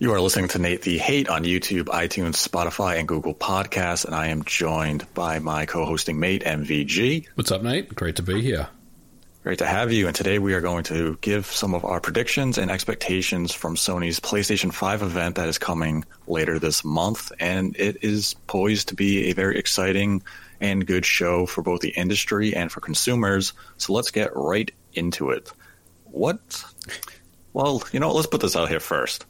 You are listening to Nate The Hate on YouTube, iTunes, Spotify, and Google Podcasts, and I am joined by my co-hosting mate, MVG. What's up, Nate? Great to be here. Great to have you, and today we are going to give some of our predictions and expectations from Sony's PlayStation 5 event that is coming later this month, and it is poised to be a very exciting and good show for both the industry and for consumers, so let's get right into it. Well, you know, let's put this out here first.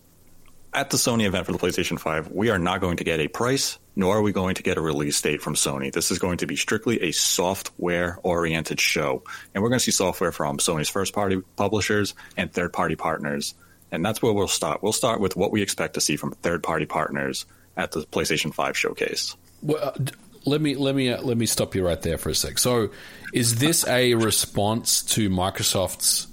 At the Sony event for the PlayStation 5, we are not going to get a price, nor are we going to get a release date from Sony. This is going to be strictly a software-oriented show, and we're going to see software from Sony's first-party publishers and third-party partners, and that's where we'll start. We'll start with what we expect to see from third-party partners at the PlayStation 5 showcase. Well, let me stop you right there for a sec. So, is this a response to Microsoft's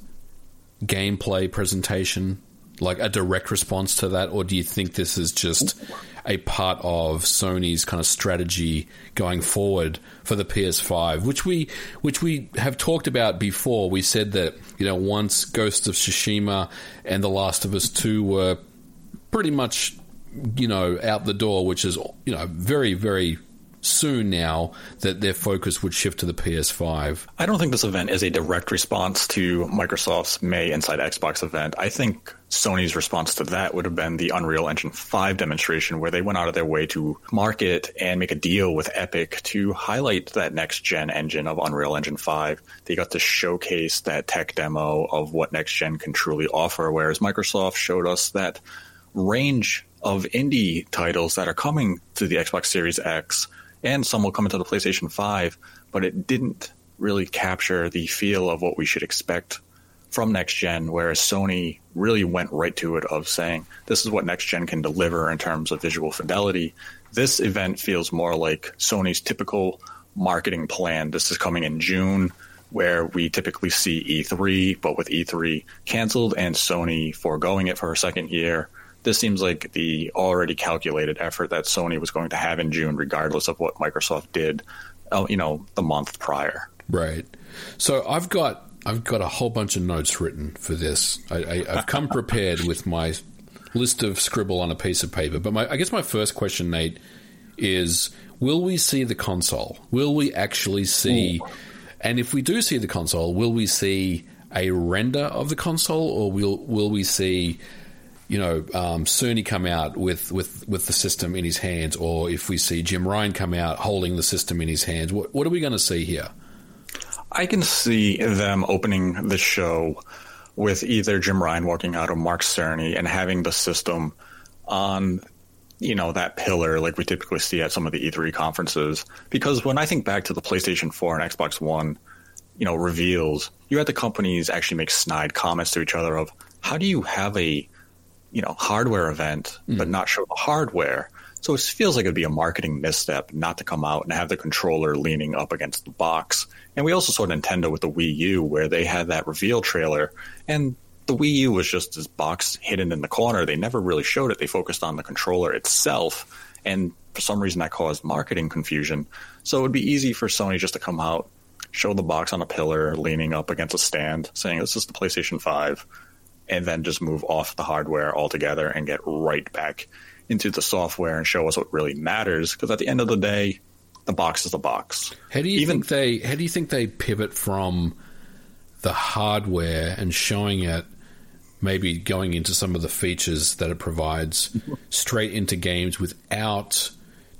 gameplay presentation? Like a direct response to that, or do you think this is just a part of Sony's kind of strategy going forward for the PS5, which we have talked about before? We said that, you know, once Ghost of Tsushima and The Last of Us 2 were pretty much, you know, out the door, which is, you know, very, very soon now, that their focus would shift to the PS5. I don't think this event is a direct response to Microsoft's May Inside Xbox event. I think Sony's response to that would have been the Unreal Engine 5 demonstration, where they went out of their way to market and make a deal with Epic to highlight that next-gen engine of Unreal Engine 5. They got to showcase that tech demo of what next-gen can truly offer, whereas Microsoft showed us that range of indie titles that are coming to the Xbox Series X, and some will come into the PlayStation 5, but it didn't really capture the feel of what we should expect from next gen, whereas Sony really went right to it of saying, this is what next gen can deliver in terms of visual fidelity. This event feels more like Sony's typical marketing plan. This is coming in June, where we typically see E3, but with E3 canceled and Sony foregoing it for a second year, this seems like the already calculated effort that Sony was going to have in June, regardless of what Microsoft did, you know, the month prior. Right. So I've got a whole bunch of notes written for this. I've come prepared with my list of scribble on a piece of paper. But I guess my first question, Nate, is will we see the console? Will we actually see? Ooh. And if we do see the console, will we see a render of the console, or will we see, you know, Cerny come out with the system in his hands, or if we see Jim Ryan come out holding the system in his hands? What are we going to see here? I can see them opening the show with either Jim Ryan walking out or Mark Cerny and having the system on, you know, that pillar like we typically see at some of the E3 conferences. Because when I think back to the PlayStation 4 and Xbox One, you know, reveals, you had the companies actually make snide comments to each other of, how do you have a, you know, hardware event, but not show the hardware? So it feels like it'd be a marketing misstep not to come out and have the controller leaning up against the box. And we also saw Nintendo with the Wii U, where they had that reveal trailer, and the Wii U was just this box hidden in the corner. They never really showed it. They focused on the controller itself, and for some reason that caused marketing confusion. So it would be easy for Sony just to come out, show the box on a pillar leaning up against a stand, saying this is the PlayStation 5. And then just move off the hardware altogether and get right back into the software and show us what really matters. Because at the end of the day, the box is the box. How do you think they pivot from the hardware and showing it, maybe going into some of the features that it provides, straight into games without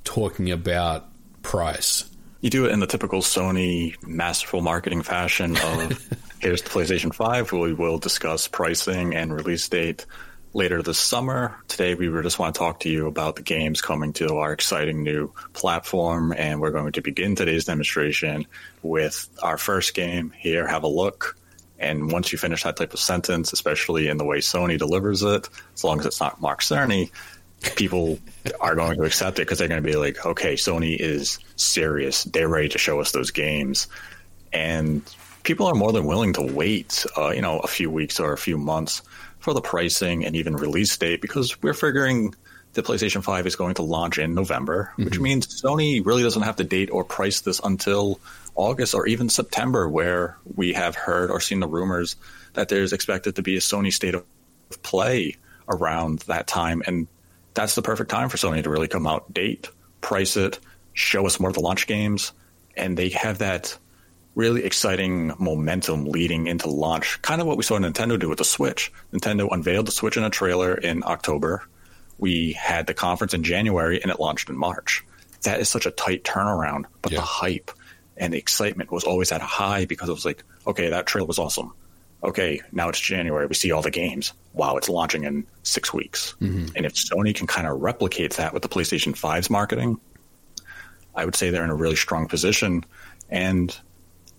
talking about price? You do it in the typical Sony masterful marketing fashion of here's the PlayStation 5. We will discuss pricing and release date later this summer. Today, we just want to talk to you about the games coming to our exciting new platform, and we're going to begin today's demonstration with our first game. Here, have a look. And once you finish that type of sentence, especially in the way Sony delivers it, as long as it's not Mark Cerny, people are going to accept it, because they're going to be like, okay, Sony is serious. They're ready to show us those games. And people are more than willing to wait, you know, a few weeks or a few months for the pricing and even release date, because we're figuring the PlayStation 5 is going to launch in November, which means Sony really doesn't have to date or price this until August or even September, where we have heard or seen the rumors that there's expected to be a Sony State of Play around that time. And that's the perfect time for Sony to really come out, date, price it, show us more of the launch games. And they have that really exciting momentum leading into launch, kind of what we saw Nintendo do with the Switch. Nintendo unveiled the Switch in a trailer in October. We had the conference in January, and it launched in March. That is such a tight turnaround, but the hype and the excitement was always at a high because it was like, okay, that trailer was awesome. Okay, now it's January. We see all the games. Wow, it's launching in 6 weeks. Mm-hmm. And if Sony can kind of replicate that with the PlayStation 5's marketing, I would say they're in a really strong position. And,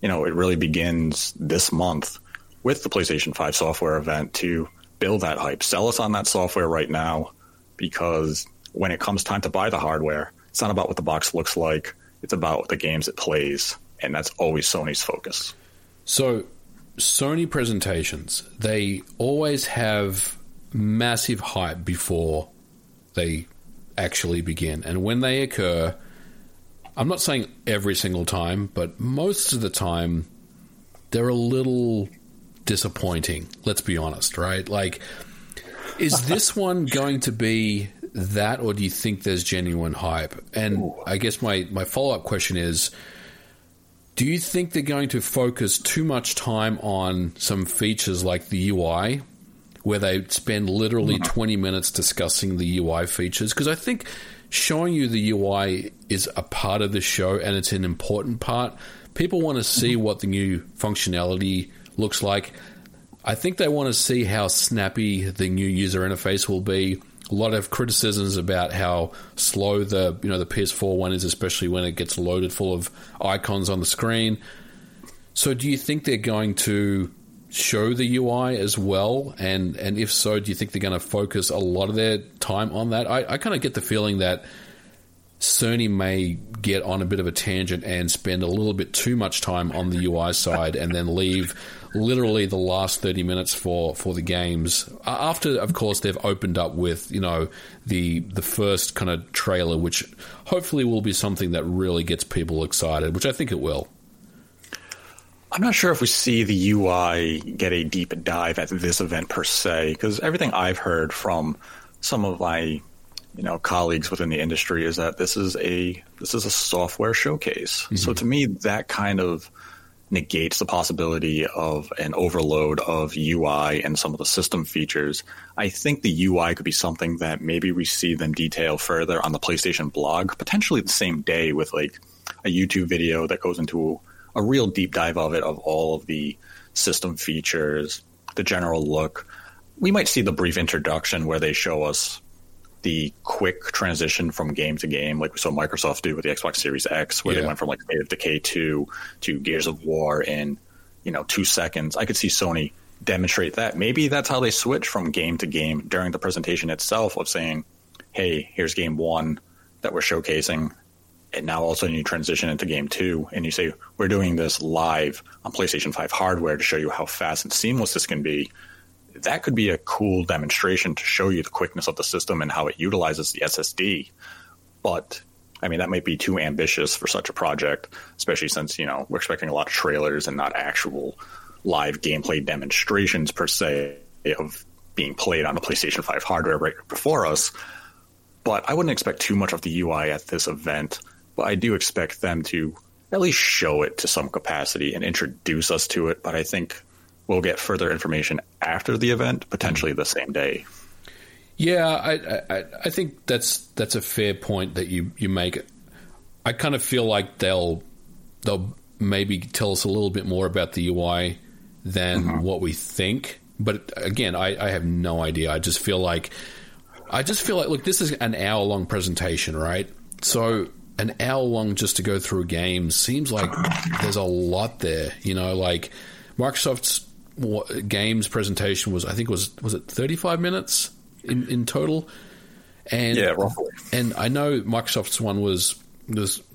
you know, it really begins this month with the PlayStation 5 software event to build that hype. Sell us on that software right now, because when it comes time to buy the hardware, it's not about what the box looks like. It's about the games it plays. And that's always Sony's focus. So Sony presentations, they always have massive hype before they actually begin. And when they occur, I'm not saying every single time, but most of the time, they're a little disappointing. Let's be honest, right? Like, is this one going to be that, or do you think there's genuine hype? And I guess my follow-up question is, do you think they're going to focus too much time on some features like the UI, where they spend literally 20 minutes discussing the UI features? Because I think showing you the UI is a part of the show, and it's an important part. People want to see what the new functionality looks like. I think they want to see how snappy the new user interface will be. A lot of criticisms about how slow the PS4 one is, especially when it gets loaded full of icons on the screen. So do you think they're going to show the UI as well? And if so, do you think they're going to focus a lot of their time on that? I kind of get the feeling that Cerny may get on a bit of a tangent and spend a little bit too much time on the UI side and then leave literally the last 30 minutes for the games, after, of course, they've opened up with, you know, the first kind of trailer, which hopefully will be something that really gets people excited, which I think it will. I'm not sure if we see the UI get a deep dive at this event per se, because everything I've heard from some of my colleagues within the industry is that this is a software showcase. Mm-hmm. So to me, that kind of negates the possibility of an overload of UI and some of the system features. I think the UI could be something that maybe we see them detail further on the PlayStation blog, potentially the same day, with like a YouTube video that goes into a real deep dive of it, of all of the system features, the general look. We might see the brief introduction where they show us the quick transition from game to game, like we saw Microsoft do with the Xbox Series X, where they went from like State of Decay 2 to Gears of War in 2 seconds. I could see Sony demonstrate that. Maybe that's how they switch from game to game during the presentation itself, of saying, hey, here's game 1 that we're showcasing, and now all of a sudden you transition into game 2 and you say, we're doing this live on PlayStation 5 hardware to show you how fast and seamless this can be. That could be a cool demonstration to show you the quickness of the system and how it utilizes the SSD. But, I mean, that might be too ambitious for such a project, especially since, we're expecting a lot of trailers and not actual live gameplay demonstrations, per se, of being played on the PlayStation 5 hardware right before us. But I wouldn't expect too much of the UI at this event, but I do expect them to at least show it to some capacity and introduce us to it. But I think we'll get further information after the event, potentially the same day. Yeah, I think that's a fair point that you make. I kind of feel like they'll maybe tell us a little bit more about the UI than what we think. But again, I have no idea. I just feel like, look, this is an hour-long presentation, right? So an hour long just to go through a game seems like there's a lot there. Like Microsoft's games presentation was, I think, was it 35 minutes in total? And yeah, roughly. And I know Microsoft's one was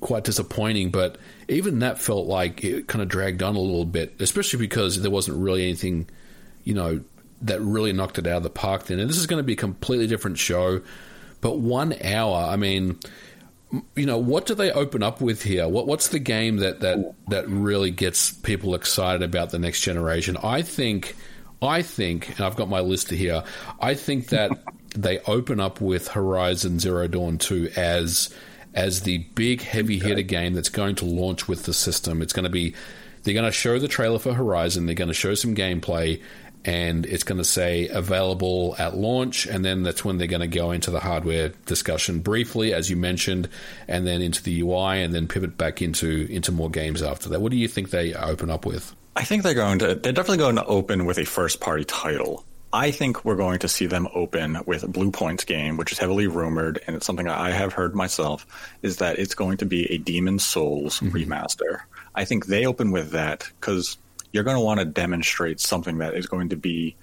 quite disappointing, but even that felt like it kind of dragged on a little bit, especially because there wasn't really anything, that really knocked it out of the park then. And this is going to be a completely different show, but 1 hour, I mean, what do they open up with here? What's the game that really gets people excited about the next generation? I think I think, and I've got my list here, I think that they open up with Horizon Zero Dawn 2 as the big heavy hitter game that's going to launch with the system. It's going to be, they're going to show the trailer for Horizon, they're going to show some gameplay, and it's going to say available at launch, and then that's when they're going to go into the hardware discussion briefly, as you mentioned, and then into the UI, and then pivot back into more games after that. What do you think they open up with? I think they're definitely going to open with a first-party title. I think we're going to see them open with Blue Point's game, which is heavily rumored, and it's something I have heard myself, is that it's going to be a Demon Souls remaster. I think they open with that because you're going to want to demonstrate something that is going to be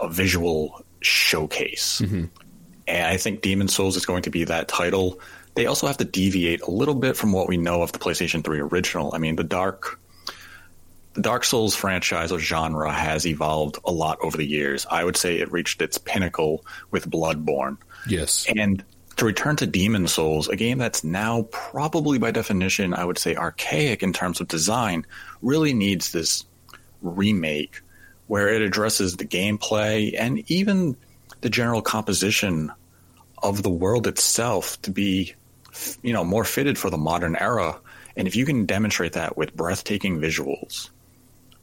a visual showcase. And I think Demon Souls is going to be that title. They also have to deviate a little bit from what we know of the PlayStation 3 original. I mean, the Dark Souls franchise or genre has evolved a lot over the years. I would say it reached its pinnacle with Bloodborne. Yes. And to return to Demon Souls, a game that's now probably by definition, I would say archaic in terms of design, really needs this remake where it addresses the gameplay and even the general composition of the world itself to be, you know, more fitted for the modern era. And if you can demonstrate that with breathtaking visuals,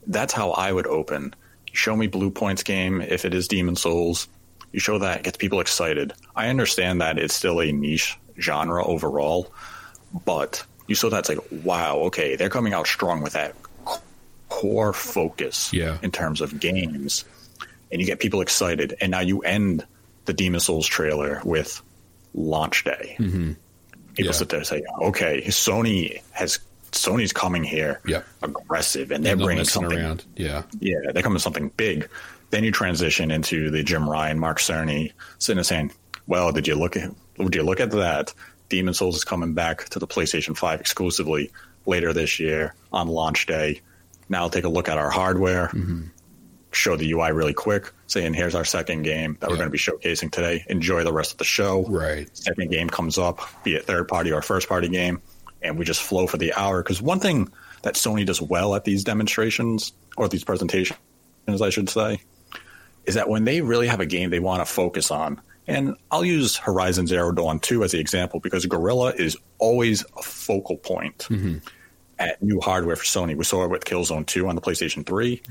that's how I would open. You show me Blue Point's game, if it is Demon Souls, you show that, it gets people excited. I understand that it's still a niche genre overall, but you saw that's like, wow, okay, they're coming out strong with that core focus in terms of games, and you get people excited, and now you end the Demon Souls trailer with launch day. People sit there and say, okay, Sony's coming here aggressive, and they're bringing something around. They're coming with something big. Then you transition into the Jim Ryan, Mark Cerny sitting and saying, well, would you look at that, Demon Souls is coming back to the PlayStation 5 exclusively later this year on launch day. Now take a look at our hardware, show the UI really quick, saying here's our second game that we're going to be showcasing today. Enjoy the rest of the show. Right. Second game comes up, be it third-party or first-party game, and we just flow for the hour. Because one thing that Sony does well at these demonstrations, or these presentations, I should say, is that when they really have a game they want to focus on, and I'll use Horizon Zero Dawn 2 as the example because Guerrilla is always a focal point. At new hardware for Sony. We saw it with Killzone 2 on the PlayStation 3.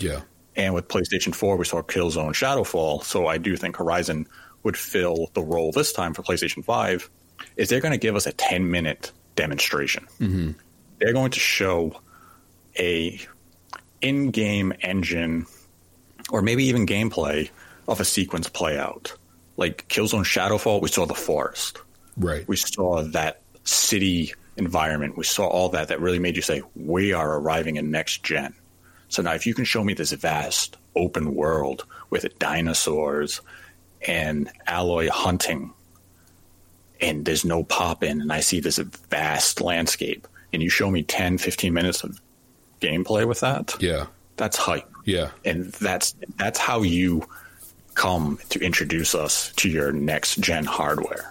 And with PlayStation 4, we saw Killzone Shadowfall. So I do think Horizon would fill the role this time for PlayStation 5, is they're going to give us a 10-minute demonstration. They're going to show a in-game engine or maybe even gameplay of a sequence play out. Like Killzone Shadowfall, we saw the forest. We saw that city environment, we saw all that really made you say, we are arriving in next gen. So now if you can show me this vast open world with dinosaurs and alloy hunting, and there's no pop in, and I see this vast landscape, and you show me 10-15 minutes of gameplay with that, that's hype. And that's how you come to introduce us to your next gen hardware.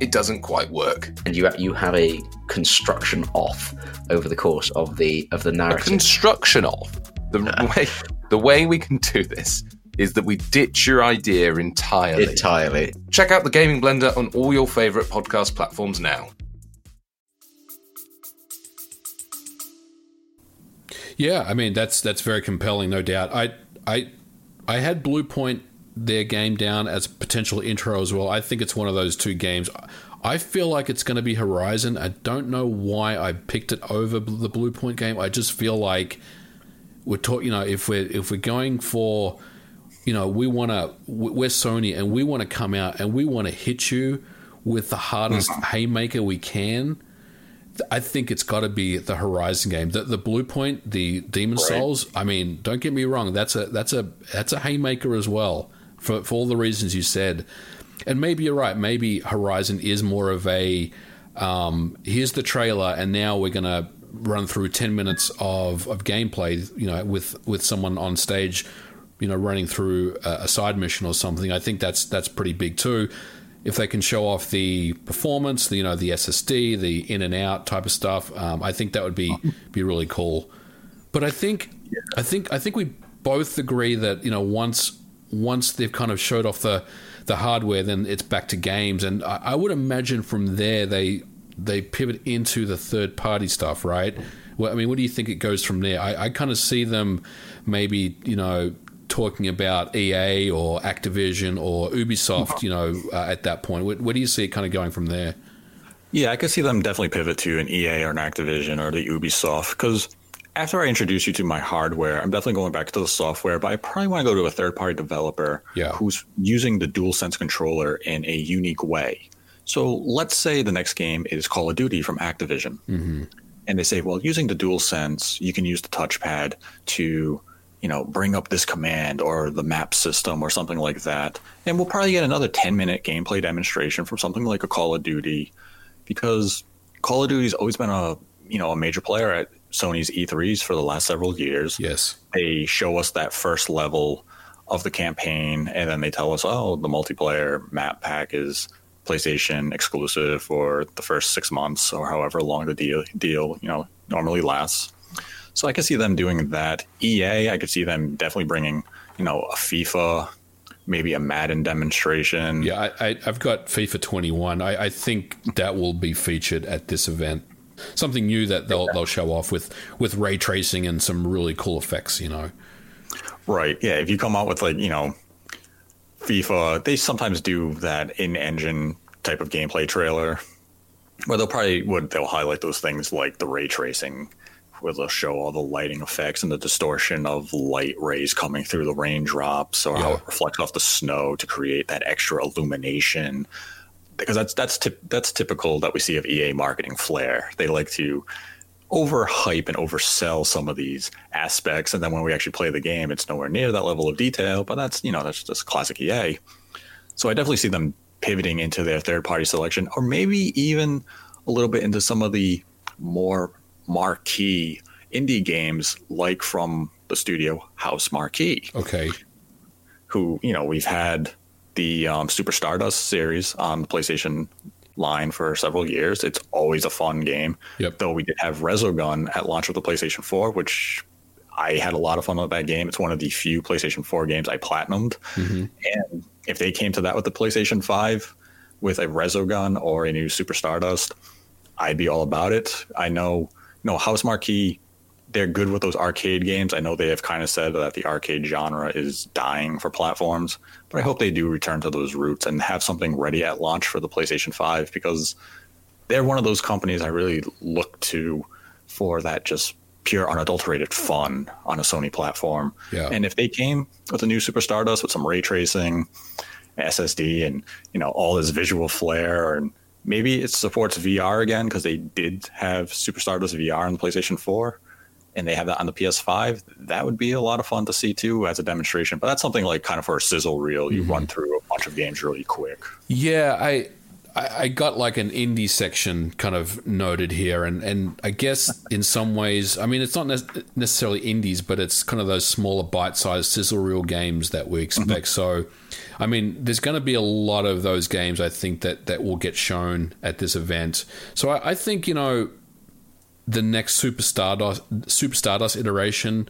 it doesn't quite work. And you have a construction off over the course of the narrative. A construction off? The way we can do this is that we ditch your idea entirely. Check out The Gaming Blender on all your favourite podcast platforms now. Yeah, I mean, that's very compelling, no doubt. I had Blue Point, their game, down as a potential intro as well. I think it's one of those two games. I feel like it's going to be Horizon. I don't know why I picked it over the Blue Point game. I just feel like we're talking, you know, if we're going for, you know, we're Sony and we want to come out and we want to hit you with the hardest haymaker we can. I think it's got to be the Horizon game, the Blue Point, the Demon Souls. I mean, don't get me wrong, that's a haymaker as well. for all the reasons you said. And maybe you're right. Maybe Horizon is more of a here's the trailer, and now we're going to run through 10 minutes of gameplay, you know, with someone on stage, you know, running through a side mission or something. I think that's pretty big too. If they can show off the performance, the, you know, the SSD, the in and out type of stuff, I think that would be really cool. But I think I think we both agree that, you know, once they've kind of showed off the hardware, then it's back to games. And I would imagine from there they pivot into the third party stuff, right? Well, I mean, what do you think it goes from there? I kind of see them maybe, you know, talking about EA or Activision or Ubisoft, you know, at that point. Where do you see it kind of going from there? Yeah, I could see them definitely pivot to an EA or an Activision or the Ubisoft, because after I introduce you to my hardware, I'm definitely going back to the software, but I probably want to go to a third-party developer who's using the DualSense controller in a unique way. So let's say the next game is Call of Duty from Activision. Mm-hmm. And they say, well, using the DualSense, you can use the touchpad to, you know, bring up this command or the map system or something like that. And we'll probably get another 10-minute gameplay demonstration from something like a Call of Duty, because Call of Duty's always been a, you know, a major player at Sony's E3s for the last several years. Yes. They show us that first level of the campaign, and then they tell us, oh, the multiplayer map pack is PlayStation exclusive for the first 6 months or however long the deal, you know, normally lasts. So I could see them doing that. EA, I could see them definitely bringing, you know, a FIFA, maybe a Madden demonstration. Yeah, I've got FIFA 21. I think that will be featured at this event. Something new that they'll show off with ray tracing and some really cool effects, you know. Right. Yeah. If you come out with, like, you know, FIFA, they sometimes do that in-engine type of gameplay trailer, where they'll highlight those things like the ray tracing, where they'll show all the lighting effects and the distortion of light rays coming through the raindrops, or how it reflects off the snow to create that extra illumination. Because that's typical that we see of EA marketing flair. They like to overhype and oversell some of these aspects, and then when we actually play the game, it's nowhere near that level of detail. But that's just classic EA. So I definitely see them pivoting into their third-party selection, or maybe even a little bit into some of the more marquee indie games, like from the studio House Marquee. Okay. Who, you know, we've had the Super Stardust series on the PlayStation line for several years. It's always a fun game. Yep. Though we did have Resogun at launch of the PlayStation 4, which I had a lot of fun with that game. It's one of the few PlayStation 4 games I platinumed. Mm-hmm. And if they came to that with the PlayStation 5 with a Resogun or a new Super Stardust, I'd be all about it. I know, you know, House Marquee, they're good with those arcade games. I know they have kind of said that the arcade genre is dying for platforms, but I hope they do return to those roots and have something ready at launch for the PlayStation 5, because they're one of those companies I really look to for that just pure unadulterated fun on a Sony platform. Yeah. And if they came with a new Super Stardust with some ray tracing, SSD, and, you know, all this visual flair, and maybe it supports VR again, because they did have Super Stardust VR on the PlayStation 4. And they have that on the PS5, that would be a lot of fun to see too as a demonstration. But that's something like kind of for a sizzle reel. You run through a bunch of games really quick. Yeah, I got like an indie section kind of noted here. And I guess in some ways, I mean, it's not necessarily indies, but it's kind of those smaller bite-sized sizzle reel games that we expect. So, I mean, there's going to be a lot of those games, I think, that will get shown at this event. So I think, you know, the next Super Stardust iteration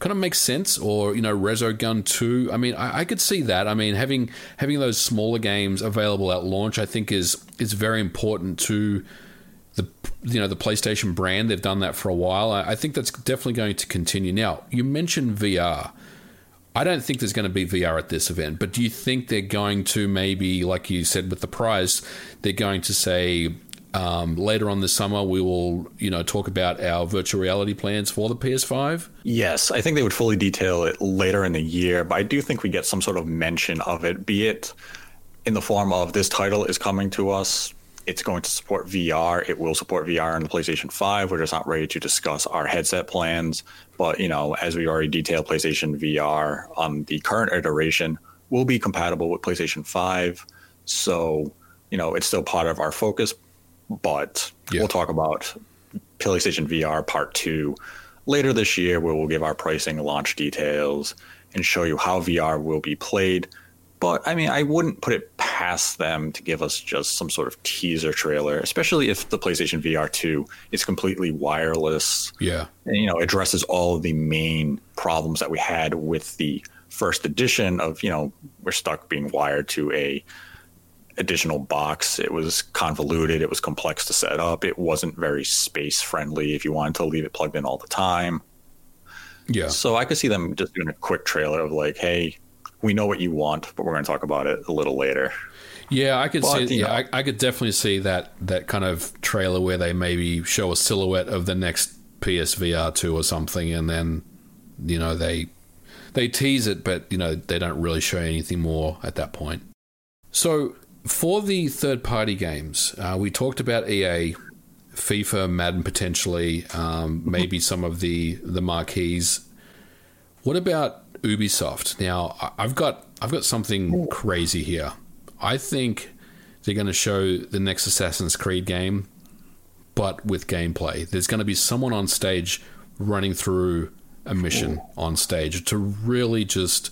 kind of makes sense, or, you know, Resogun 2. I mean, I could see that. I mean, having those smaller games available at launch, I think is very important to the, you know, the PlayStation brand. They've done that for a while. I think that's definitely going to continue. Now, you mentioned VR. I don't think there's going to be VR at this event, but do you think they're going to, maybe, like you said, with the price, they're going to say, later on this summer, we will, you know, talk about our virtual reality plans for the PS5? Yes, I think they would fully detail it later in the year, but I do think we get some sort of mention of it, be it in the form of this title is coming to us, it's going to support VR, it will support VR on the PlayStation 5. We're just not ready to discuss our headset plans, but, you know, as we already detailed PlayStation VR on the current iteration, will be compatible with PlayStation 5. So, you know, it's still part of our focus, but we'll talk about PlayStation VR Part 2 later this year, where we'll give our pricing, launch details, and show you how VR will be played. But, I mean, I wouldn't put it past them to give us just some sort of teaser trailer, especially if the PlayStation VR 2 is completely wireless. Yeah. And, you know, addresses all of the main problems that we had with the first edition of, you know, we're stuck being wired to a additional box. It was convoluted. It was complex to set up. It wasn't very space friendly if you wanted to leave it plugged in all the time. Yeah. So I could see them just doing a quick trailer of like, hey, we know what you want, but we're going to talk about it a little later. Yeah, I could see. Yeah, I could definitely see that kind of trailer where they maybe show a silhouette of the next PSVR 2 or something, and then, you know, they tease it, but, you know, they don't really show anything more at that point. So for the third-party games, we talked about EA, FIFA, Madden potentially, maybe some of the marquees. What about Ubisoft? Now, I've got something crazy here. I think they're going to show the next Assassin's Creed game, but with gameplay. There's going to be someone on stage running through a mission on stage to really just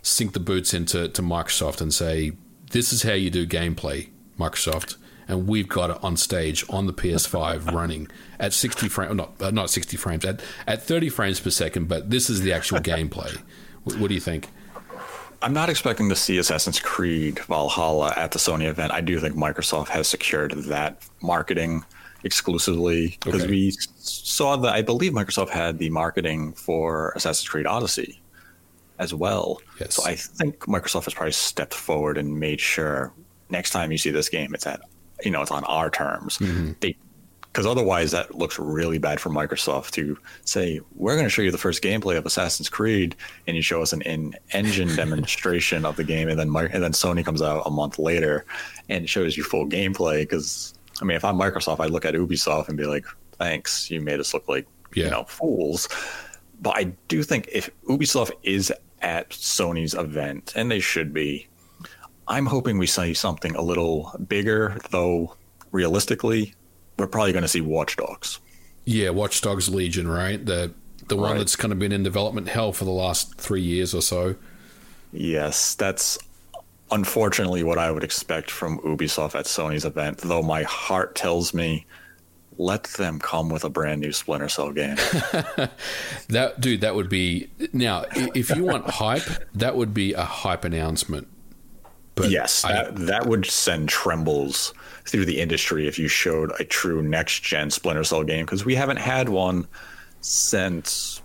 sink the boots into Microsoft and say, this is how you do gameplay, Microsoft, and we've got it on stage on the PS5 running at 60 frames, not 60 frames, at 30 frames per second, but this is the actual gameplay. What do you think? I'm not expecting to see Assassin's Creed Valhalla at the Sony event. I do think Microsoft has secured that marketing exclusively, because we saw that, I believe Microsoft had the marketing for Assassin's Creed Odyssey as well. Yes. So I think Microsoft has probably stepped forward and made sure next time you see this game, it's at, you know, it's on our terms. Mm-hmm. Because otherwise that looks really bad for Microsoft to say, we're going to show you the first gameplay of Assassin's Creed, and you show us an in-engine demonstration of the game, and then Sony comes out a month later and shows you full gameplay. Because, I mean, if I'm Microsoft, I'd look at Ubisoft and be like, thanks, you made us look like, you know, fools. But I do think if Ubisoft is at Sony's event, and they should be, I'm hoping we see something a little bigger, though realistically, we're probably going to see Watch Dogs. Yeah, Watch Dogs Legion, right? The one that's kind of been in development hell for the last 3 years or so. Yes, that's unfortunately what I would expect from Ubisoft at Sony's event, though my heart tells me, let them come with a brand new Splinter Cell game. That would be... Now, if you want hype, that would be a hype announcement. But yes, that would send trembles through the industry if you showed a true next-gen Splinter Cell game, because we haven't had one since,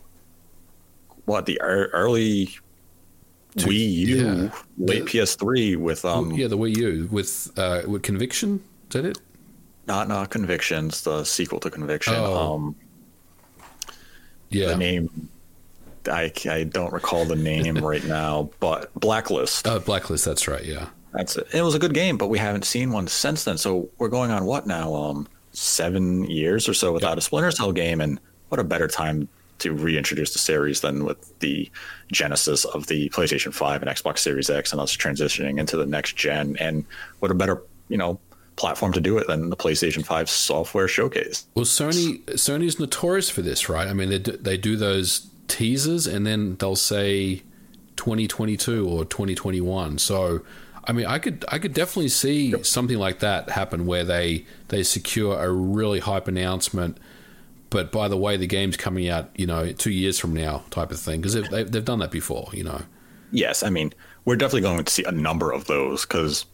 the early Wii U, late PS3 with... the Wii U with Conviction, is that it? Not Convictions, the sequel to Conviction. Oh. The name... I don't recall the name right now, but Blacklist. Blacklist, that's right, yeah. That's it. It was a good game, but we haven't seen one since then. So we're going on what now? 7 years or so without a Splinter Cell game, and what a better time to reintroduce the series than with the genesis of the PlayStation 5 and Xbox Series X and us transitioning into the next gen, and what a better, you know, platform to do it than the PlayStation 5 software showcase. Well, Sony's notorious for this, right? I mean, they do those teasers, and then they'll say 2022 or 2021. So, I mean, I could definitely see something like that happen, where they secure a really hype announcement, but by the way, the game's coming out, you know, 2 years from now, type of thing, because they've done that before, you know. Yes, I mean, we're definitely going to see a number of those, because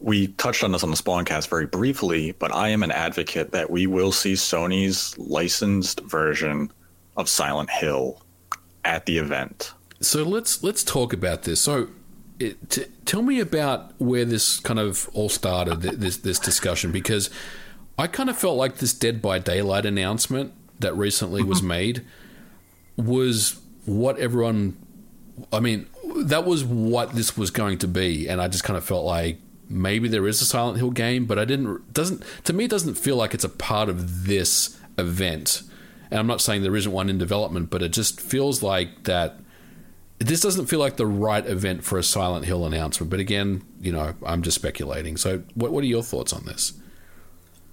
we touched on this on the Spawncast very briefly, but I am an advocate that we will see Sony's licensed version of Silent Hill at the event. So let's talk about this. So tell me about where this kind of all started, this discussion, because I kind of felt like this Dead by Daylight announcement that recently was made was what everyone... I mean, that was what this was going to be, and I just kind of felt like maybe there is a Silent Hill game, but it doesn't feel like it's a part of this event. And I'm not saying there isn't one in development, but it just feels like that This doesn't feel like the right event for a Silent Hill announcement, but again, you know, I'm just speculating. So what are your thoughts on this?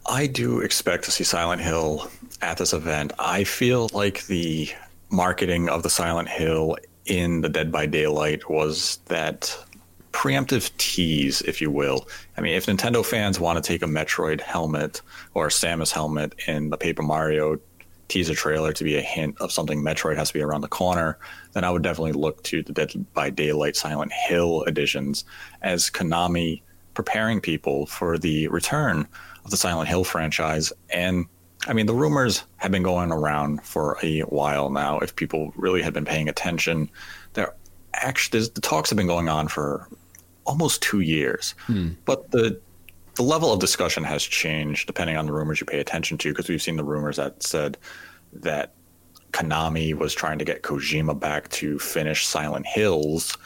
I do expect to see Silent Hill at this event. I feel like the marketing of the Silent Hill in the Dead by Daylight was that preemptive tease, if you will. I mean, if Nintendo fans want to take a Metroid helmet or a Samus helmet in the Paper Mario teaser trailer to be a hint of something Metroid has to be around the corner, then I would definitely look to the Dead by Daylight Silent Hill editions as Konami preparing people for the return of the Silent Hill franchise. And I mean, the rumors have been going around for a while now. If people really had been paying attention, the talks have been going on for almost 2 years. But the level of discussion has changed depending on the rumors you pay attention to, because we've seen the rumors that said that Konami was trying to get Kojima back to finish Silent Hills,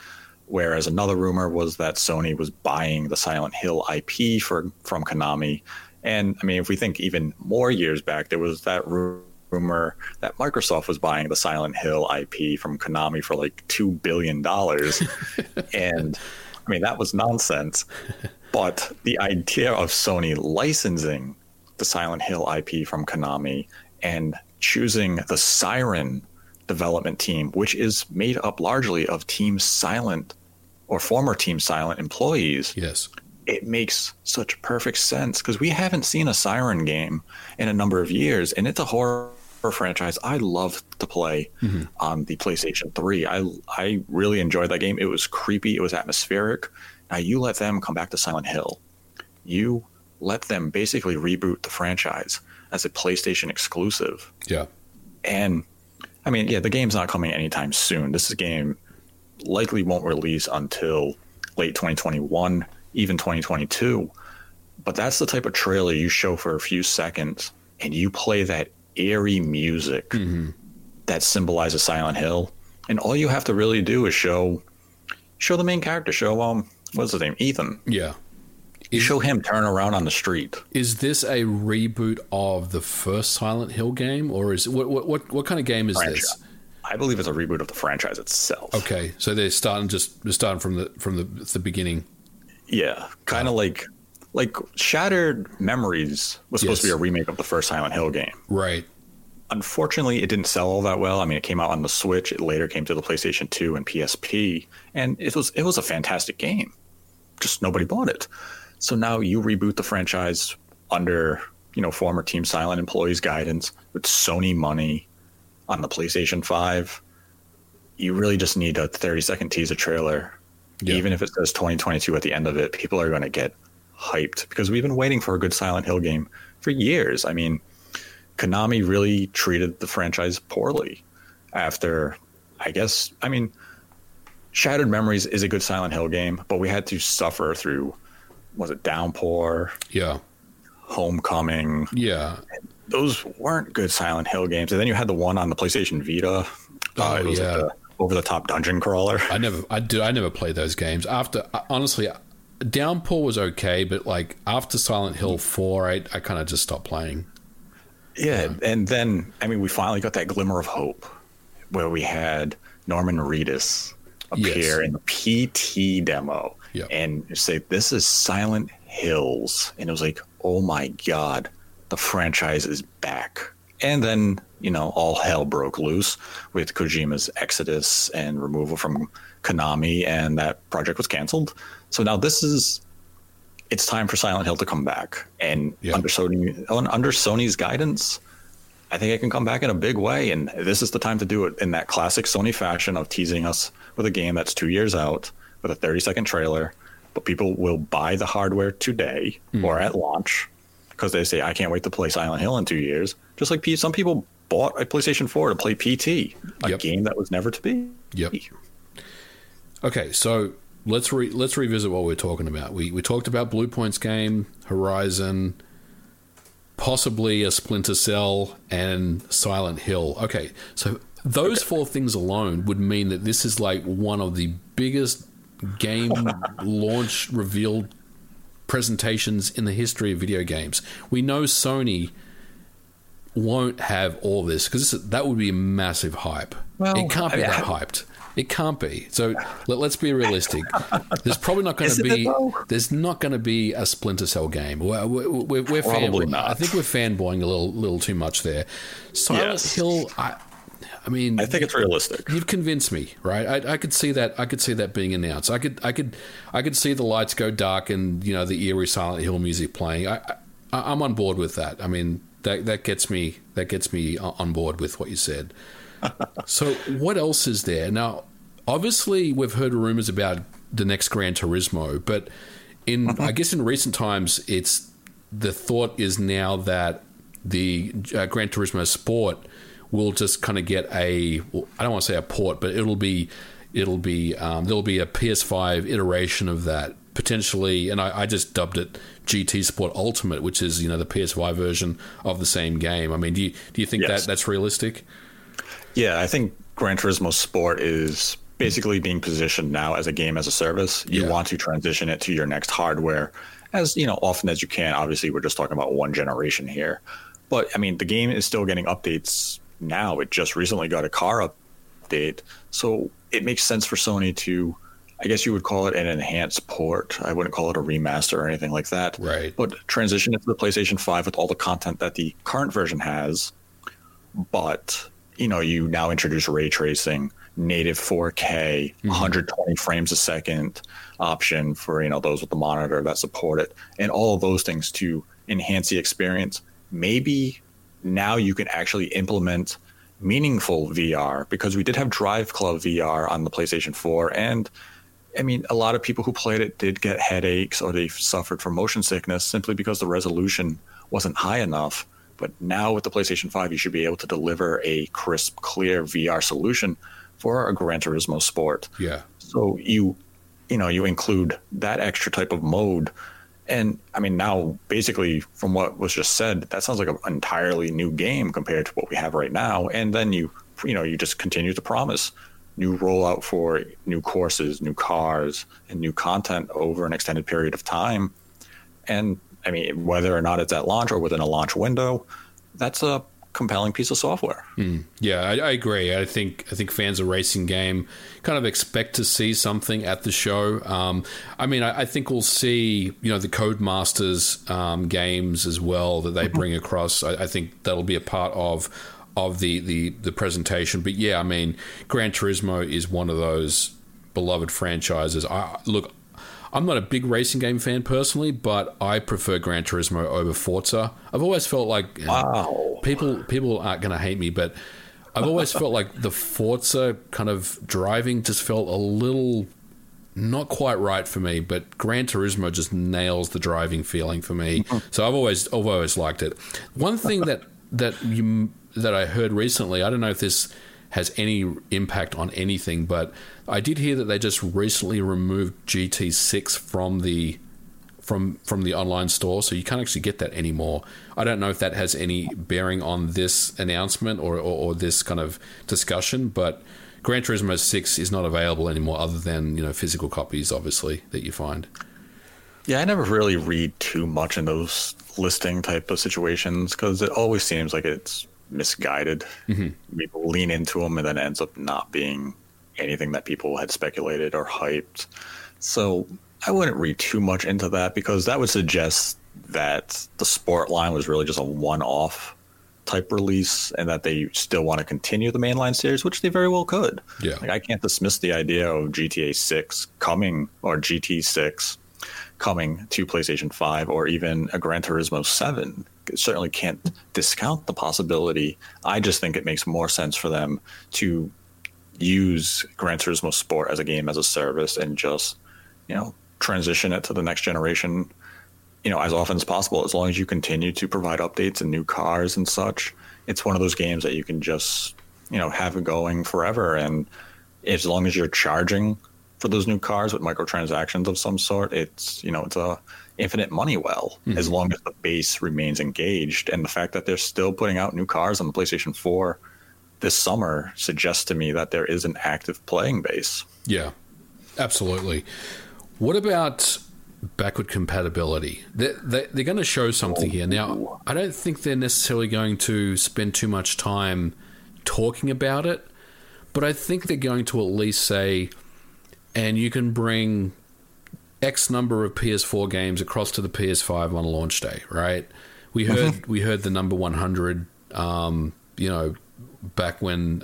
whereas another rumor was that Sony was buying the Silent Hill IP from Konami. And I mean, if we think even more years back, there was that rumor that Microsoft was buying the Silent Hill IP from Konami for like $2 billion. And I mean, that was nonsense. But the idea of Sony licensing the Silent Hill IP from Konami and choosing the Siren development team, which is made up largely of Team Silent or former Team Silent employees, yes, it makes such perfect sense, because we haven't seen a Siren game in a number of years, and it's a horror franchise I love to play on the PlayStation 3. I really enjoyed that game. It was creepy. It was atmospheric. Now you let them come back to Silent Hill. You let them basically reboot the franchise as a PlayStation exclusive. Yeah. And I mean, yeah, the game's not coming anytime soon. This game likely won't release until late 2021, even 2022. But that's the type of trailer you show for a few seconds and you play that eerie music that symbolizes Silent Hill. And all you have to really do is show the main character, what's his name? Ethan. Yeah. You show him turn around on the street. Is this a reboot of the first Silent Hill game, or is what kind of game is this? I believe it's a reboot of the franchise itself. Okay, so they're starting from the beginning. Yeah, kind of like Shattered Memories was supposed to be a remake of the first Silent Hill game. Right. Unfortunately, it didn't sell all that well. I mean, it came out on the Switch. It later came to the PlayStation 2 and PSP, and it was a fantastic game. Just nobody bought it. So now you reboot the franchise under, you know, former Team Silent employees' guidance with Sony money on the PlayStation 5. You really just need a 30-second teaser trailer. Yeah. Even if it says 2022 at the end of it, people are going to get hyped, because we've been waiting for a good Silent Hill game for years. I mean, Konami really treated the franchise poorly after, Shattered Memories is a good Silent Hill game, but we had to suffer through... was it Downpour? Yeah. Homecoming. Yeah. Those weren't good Silent Hill games. And then you had the one on the PlayStation Vita. Like the over-the-top dungeon crawler. I never played those games. Honestly, Downpour was okay, but like after Silent Hill 4, I kind of just stopped playing. Yeah. You know? And then, I mean, we finally got that glimmer of hope where we had Norman Reedus appear in the PT demo. Yep. And you say, this is Silent Hills. And it was like, oh my God, the franchise is back. And then, you know, all hell broke loose with Kojima's exodus and removal from Konami, and that project was canceled. So now it's time for Silent Hill to come back. And under Sony's guidance, I think it can come back in a big way. And this is the time to do it in that classic Sony fashion of teasing us with a game that's 2 years out, with a 30-second trailer, but people will buy the hardware today or at launch because they say, I can't wait to play Silent Hill in 2 years. Just like some people bought a PlayStation 4 to play PT, a game that was never to be. Yep. Okay, so let's revisit what we're talking about. We talked about Blue Point's game, Horizon, possibly a Splinter Cell, and Silent Hill. Okay, so those four things alone would mean that this is like one of the biggest game launch revealed presentations in the history of video games. We know Sony won't have all this because that would be a massive hype. Well, it can't be that hyped. It can't be. So let's be realistic. There's probably not going to be. There's not going to be a Splinter Cell game. We're probably not. I think we're fanboying a little too much there. Silent Hill. I mean, I think it's realistic. You've convinced me, right? I could see that. I could see that being announced. I could see the lights go dark and the eerie Silent Hill music playing. I'm on board with that. I mean, that gets me on board with what you said. So what else is there? Now, obviously, we've heard rumors about the next Gran Turismo, but I guess in recent times, the thought is now that the Gran Turismo Sport will just kind of get I don't want to say a port, but it'll be there'll be a PS5 iteration of that potentially, and I just dubbed it GT Sport Ultimate, which is the PS5 version of the same game. I mean, do you think yes. that's realistic? Yeah, I think Gran Turismo Sport is basically being positioned now as a game as a service. You want to transition it to your next hardware as often as you can. Obviously, we're just talking about one generation here. But, I mean, the game is still getting updates now. It just recently got a car update. So it makes sense for Sony to, I guess you would call it an enhanced port. I wouldn't call it a remaster or anything like that. Right. But transition it to the PlayStation 5 with all the content that the current version has. But... you now introduce ray tracing, native 4K, 120 frames a second option for, those with the monitor that support it, and all of those things to enhance the experience. Maybe now you can actually implement meaningful VR, because we did have Drive Club VR on the PlayStation 4. And I mean, a lot of people who played it did get headaches or they suffered from motion sickness simply because the resolution wasn't high enough. But now with the PlayStation 5, you should be able to deliver a crisp, clear VR solution for a Gran Turismo Sport. Yeah. So you include that extra type of mode. And I mean, now basically from what was just said, that sounds like an entirely new game compared to what we have right now. And then you just continue to promise new rollout for new courses, new cars, and new content over an extended period of time. And I mean, whether or not it's at launch or within a launch window, that's a compelling piece of software. Yeah, I agree. I think fans of racing game kind of expect to see something at the show. I think we'll see, the Codemasters games as well that they bring across. I think that'll be a part of the presentation. But yeah, I mean, Gran Turismo is one of those beloved franchises. I'm not a big racing game fan personally, but I prefer Gran Turismo over Forza. I've always felt like people aren't going to hate me, but I've always felt like the Forza kind of driving just felt a little not quite right for me, but Gran Turismo just nails the driving feeling for me. So I've always liked it. One thing that I heard recently, I don't know if this has any impact on anything, but I did hear that they just recently removed GT6 from the online store, so you can't actually get that anymore. I don't know if that has any bearing on this announcement or this kind of discussion, but Gran Turismo 6 is not available anymore other than, physical copies, obviously, that you find. Yeah, I never really read too much in those listing type of situations because it always seems like it's misguided. People lean into them and then it ends up not being anything that people had speculated or hyped. So I wouldn't read too much into that because that would suggest that the Sport line was really just a one-off type release and that they still want to continue the mainline series, which they very well could. Yeah, I can't dismiss the idea of GTA 6 coming or GT6 coming to PlayStation 5 or even a Gran Turismo 7. Certainly can't discount the possibility. I just think it makes more sense for them to use Gran Turismo Sport as a game as a service and just, transition it to the next generation, as often as possible, as long as you continue to provide updates and new cars and such. It's one of those games that you can just, have it going forever. And as long as you're charging for those new cars with microtransactions of some sort, it's, it's a infinite money well, as long as the base remains engaged. And the fact that they're still putting out new cars on the PlayStation 4 this summer suggests to me that there is an active playing base. Yeah, absolutely. What about backward compatibility? They're going to show something here. Now, I don't think they're necessarily going to spend too much time talking about it, But I think they're going to at least say, and you can bring X number of PS4 games across to the PS5 on launch day, right? We heard the number 100, you know, back when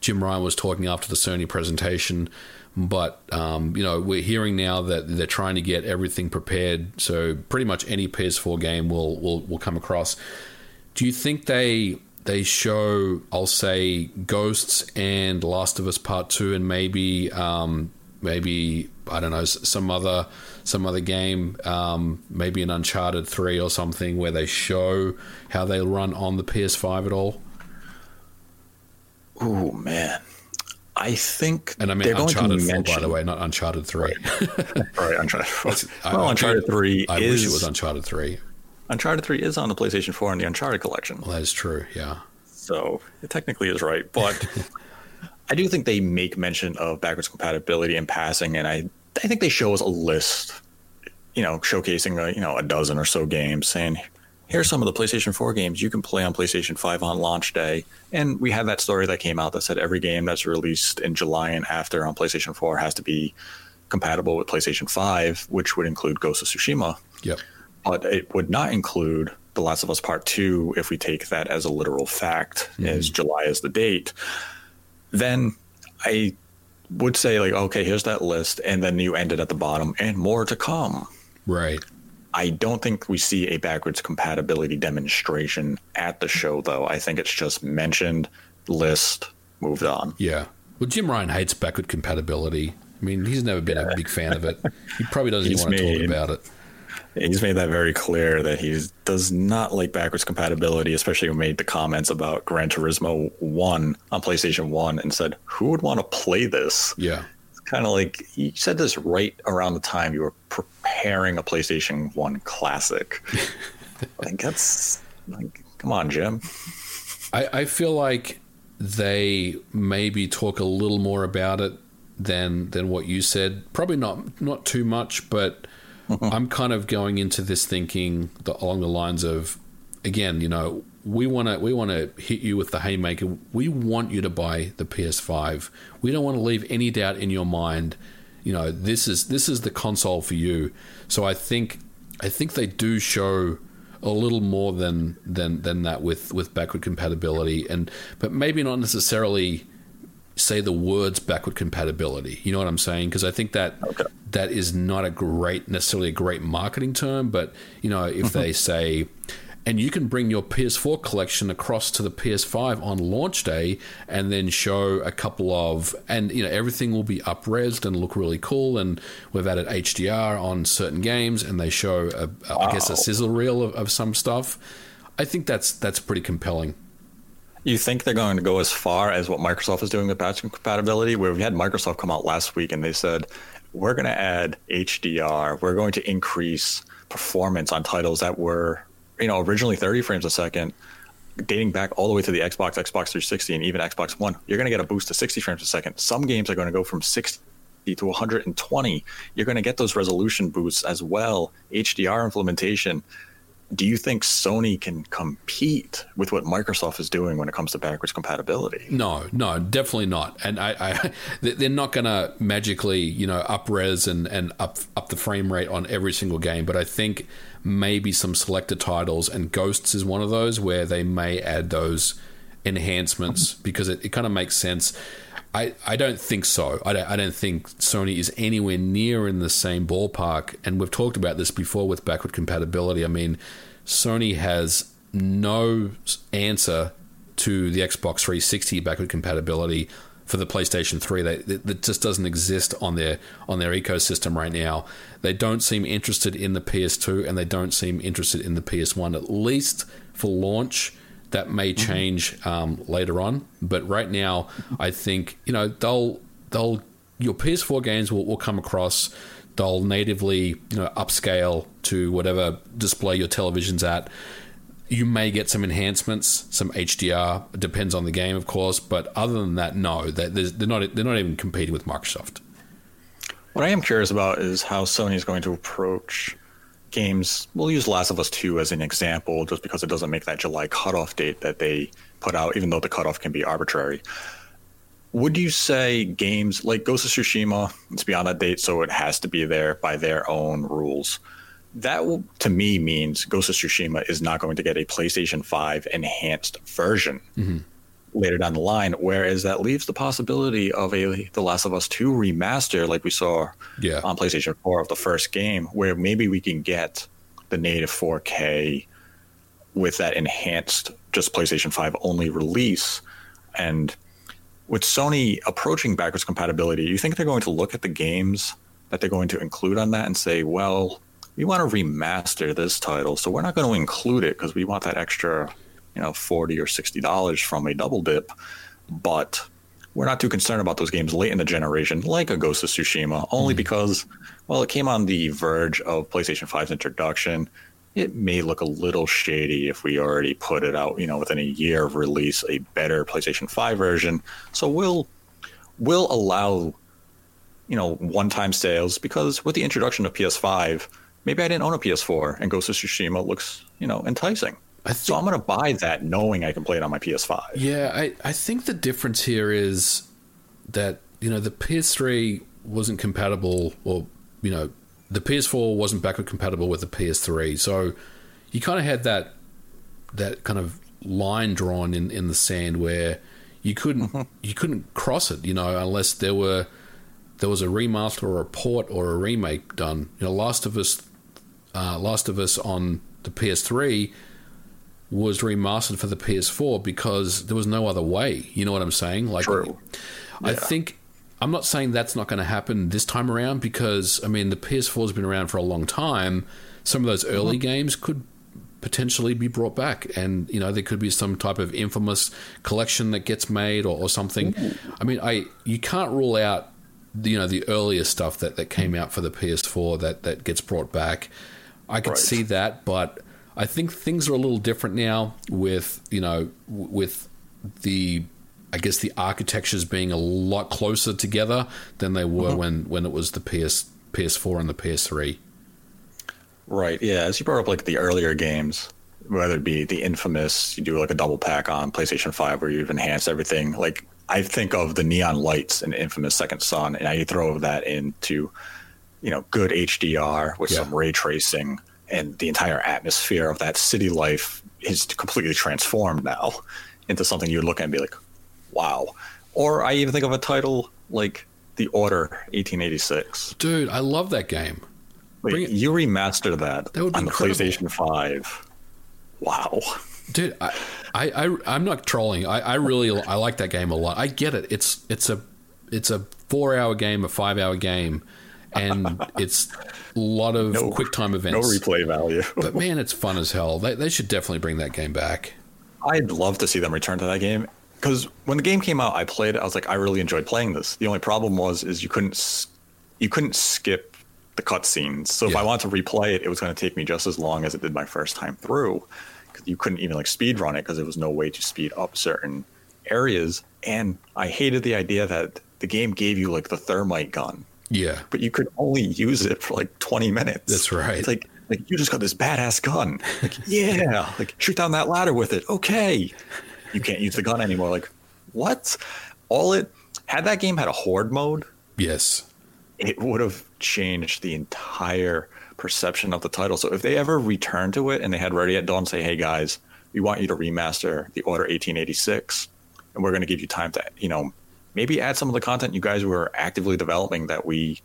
Jim Ryan was talking after the Sony presentation. But, you know, we're hearing now that they're trying to get everything prepared. So pretty much any PS4 game will come across. Do you think they show, I'll say, Ghosts and Last of Us Part 2 and maybe, I don't know, some other game, maybe an Uncharted 3 or something where they show how they run on the PS5 at all? Oh, man. I think, and I mean Uncharted 4, by the way, not Uncharted 3. Right, Uncharted 4. Well, Uncharted 3 is... I wish it was Uncharted 3. Uncharted 3 is on the PlayStation 4 in the Uncharted collection. Well, that is true, yeah. So it technically is right, but I do think they make mention of backwards compatibility in passing, and I think they show us a list, you know, showcasing a dozen or so games, saying, here's some of the PlayStation 4 games you can play on PlayStation 5 on launch day. And we had that story that came out that said every game that's released in July and after on PlayStation 4 has to be compatible with PlayStation 5, which would include Ghost of Tsushima. Yep. But it would not include The Last of Us Part 2 if we take that as a literal fact, as July is the date. Then I would say, like, okay, here's that list. And then you end it at the bottom and more to come. Right. I don't think we see a backwards compatibility demonstration at the show, though. I think it's just mentioned, list, moved on. Yeah. Well, Jim Ryan hates backward compatibility. I mean, he's never been a big fan of it. He probably doesn't even want to talk about it. He's made that very clear that he does not like backwards compatibility, especially when he made the comments about Gran Turismo 1 on PlayStation 1 and said, who would want to play this? Yeah. Kind of like, you said this right around the time you were preparing a PlayStation 1 classic. Like, that's like, come on, Jim. I feel like they maybe talk a little more about it than what you said. Probably not too much, but I'm kind of going into this thinking along the lines of, again, you know, we want to hit you with the haymaker. We want you to buy the PS5. We don't want to leave any doubt in your mind. You know, this is the console for you. So I think they do show a little more than that with backward compatibility, but maybe not necessarily say the words backward compatibility. You know what I'm saying? Because I think that that is not necessarily a great marketing term. But you know, if they say, and you can bring your PS4 collection across to the PS5 on launch day, and then show a couple of, and you know, everything will be up-resed and look really cool. And we've added HDR on certain games, and they show I guess a sizzle reel of some stuff. I think that's pretty compelling. You think they're going to go as far as what Microsoft is doing with backwards compatibility, where we had Microsoft come out last week and they said, we're going to add HDR, we're going to increase performance on titles that were, you know, originally 30 frames a second, dating back all the way to the Xbox 360, and even Xbox One. You're going to get a boost to 60 frames a second. Some games are going to go from 60 to 120. You're going to get those resolution boosts as well, HDR implementation. Do you think Sony can compete with what Microsoft is doing when it comes to backwards compatibility? No, definitely not. And I they're not going to magically, you know, up-res and up the frame rate on every single game. But I think maybe some selected titles, and Ghosts is one of those, where they may add those enhancements because it kind of makes sense. I don't think so. I don't think Sony is anywhere near in the same ballpark. And we've talked about this before with backward compatibility. I mean, Sony has no answer to the Xbox 360 backward compatibility for the PlayStation 3. That just doesn't exist on their ecosystem right now. They don't seem interested in the PS2, and they don't seem interested in the PS1, at least for launch. That may change later on, but right now, I think, you know, they'll your PS4 games will come across. They'll natively, you know, upscale to whatever display your television's at. You may get some enhancements, some HDR. It depends on the game, of course, but other than that, no, they're not even competing with Microsoft. What I am curious about is how Sony is going to approach games. We'll use Last of Us 2 as an example, just because it doesn't make that July cutoff date that they put out, even though the cutoff can be arbitrary. would you say games like Ghost of Tsushima, it's beyond that date, so it has to be there by their own rules. That will, to me, means Ghost of Tsushima is not going to get a PlayStation 5 enhanced version later down the line, whereas that leaves the possibility of a The Last of Us 2 remaster like we saw on PlayStation 4 of the first game, where maybe we can get the native 4K with that enhanced just PlayStation 5 only release. And with Sony approaching backwards compatibility, do you think they're going to look at the games that they're going to include on that and say, well, we want to remaster this title, so we're not going to include it because we want that extra, you know, $40 or $60 from a double dip, but we're not too concerned about those games late in the generation, like a Ghost of Tsushima, only because, well, it came on the verge of PlayStation 5's introduction. It may look a little shady if we already put it out, you know, within a year of release, a better PlayStation 5 version. So we'll allow, you know, one-time sales, because with the introduction of PS5, maybe I didn't own a PS4, and Ghost of Tsushima looks, you know, enticing. So I'm going to buy that knowing I can play it on my PS5. Yeah, I think the difference here is that, you know, the PS3 wasn't compatible, or, you know, the PS4 wasn't backward compatible with the PS3. So you kind of had that kind of line drawn in the sand where you couldn't cross it, you know, unless there was a remaster or a port or a remake done. You know, Last of Us on the PS3 was remastered for the PS4 because there was no other way. You know what I'm saying? Like, true. I think, I'm not saying that's not going to happen this time around, because, I mean, the PS4 has been around for a long time. Some of those early games could potentially be brought back, and, you know, there could be some type of Infamous collection that gets made or something. Ooh. I mean, you can't rule out, you know, the earlier stuff that came out for the PS4 that gets brought back. I could see that, but I think things are a little different now with, you know, with the, I guess, the architectures being a lot closer together than they were when it was the PS4 and the PS3. Right, yeah. As you brought up, like, the earlier games, whether it be the Infamous, you do like a double pack on PlayStation 5 where you've enhanced everything. Like, I think of the neon lights in Infamous Second Son, and I throw that into, you know, good HDR with some ray tracing, and the entire atmosphere of that city life is completely transformed now into something you would look at and be like, wow. Or I even think of a title like The Order 1886. Dude, I love that game. Wait, you remastered that would be on the incredible. PlayStation 5. Wow. Dude, I'm not trolling. I really like that game a lot. I get it. It's a 4-hour game, a 5-hour game, and it's a lot of quick time events. No replay value. But man, it's fun as hell. They should definitely bring that game back. I'd love to see them return to that game, because when the game came out, I played it. I was like, I really enjoyed playing this. The only problem was you couldn't skip the cutscenes. So if I wanted to replay it, it was going to take me just as long as it did my first time through. You couldn't even like speed run it because there was no way to speed up certain areas, and I hated the idea that the game gave you like the thermite gun, but you could only use it for like 20 minutes. That's right. It's like you just got this badass gun, like like shoot down that ladder with it. Okay, you can't use the gun anymore. Like, what? All it had, that game had a horde mode. Yes, it would have changed the entire perception of the title. So if they ever return to it and they had Ready at Dawn say, hey guys, we want you to remaster The Order 1886, and we're going to give you time to, you know, maybe add some of the content you guys were actively developing that we,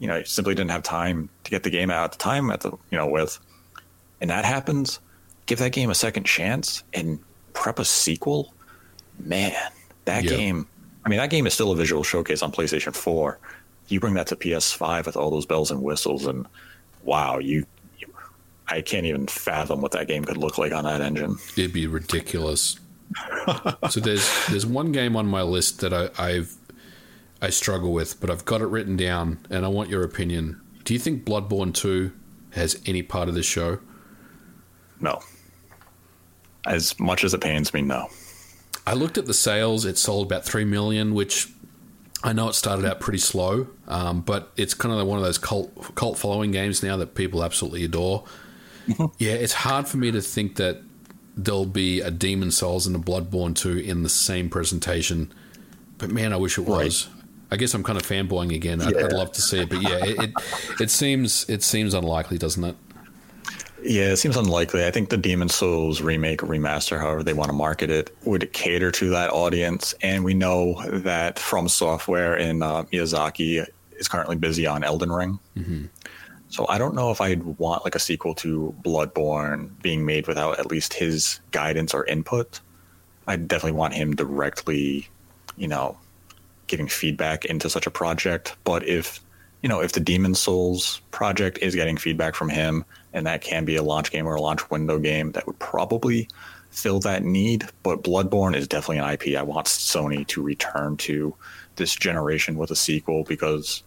you know, simply didn't have time to get the game out at the time at the, you know, with, and that happens, give that game a second chance and prep a sequel, man. That game, I mean, that game is still a visual showcase on PlayStation 4. You bring that to PS5 with all those bells and whistles, and wow, I can't even fathom what that game could look like on that engine. It'd be ridiculous. So there's one game on my list that I struggle with, but I've got it written down, and I want your opinion. Do you think Bloodborne 2 has any part of this show? No. As much as it pains me, no. I looked at the sales. It sold about 3 million, which, I know it started out pretty slow, but it's kind of one of those cult following games now that people absolutely adore. Yeah, it's hard for me to think that there'll be a Demon Souls and a Bloodborne 2 in the same presentation But man, I wish it was. Right. I guess I'm kind of fanboying again. I'd love to see it, but yeah, it seems unlikely, doesn't it? Yeah, it seems unlikely. I think the Demon Souls remake or remaster, however they want to market it, would cater to that audience. And we know that From Software and Miyazaki is currently busy on Elden Ring. Mm-hmm. So I don't know if I'd want like a sequel to Bloodborne being made without at least his guidance or input. I definitely want him directly, you know, giving feedback into such a project. But if, you know, if the Demon Souls project is getting feedback from him, and that can be a launch game or a launch window game, that would probably fill that need. But Bloodborne is definitely an IP I want Sony to return to this generation with a sequel, because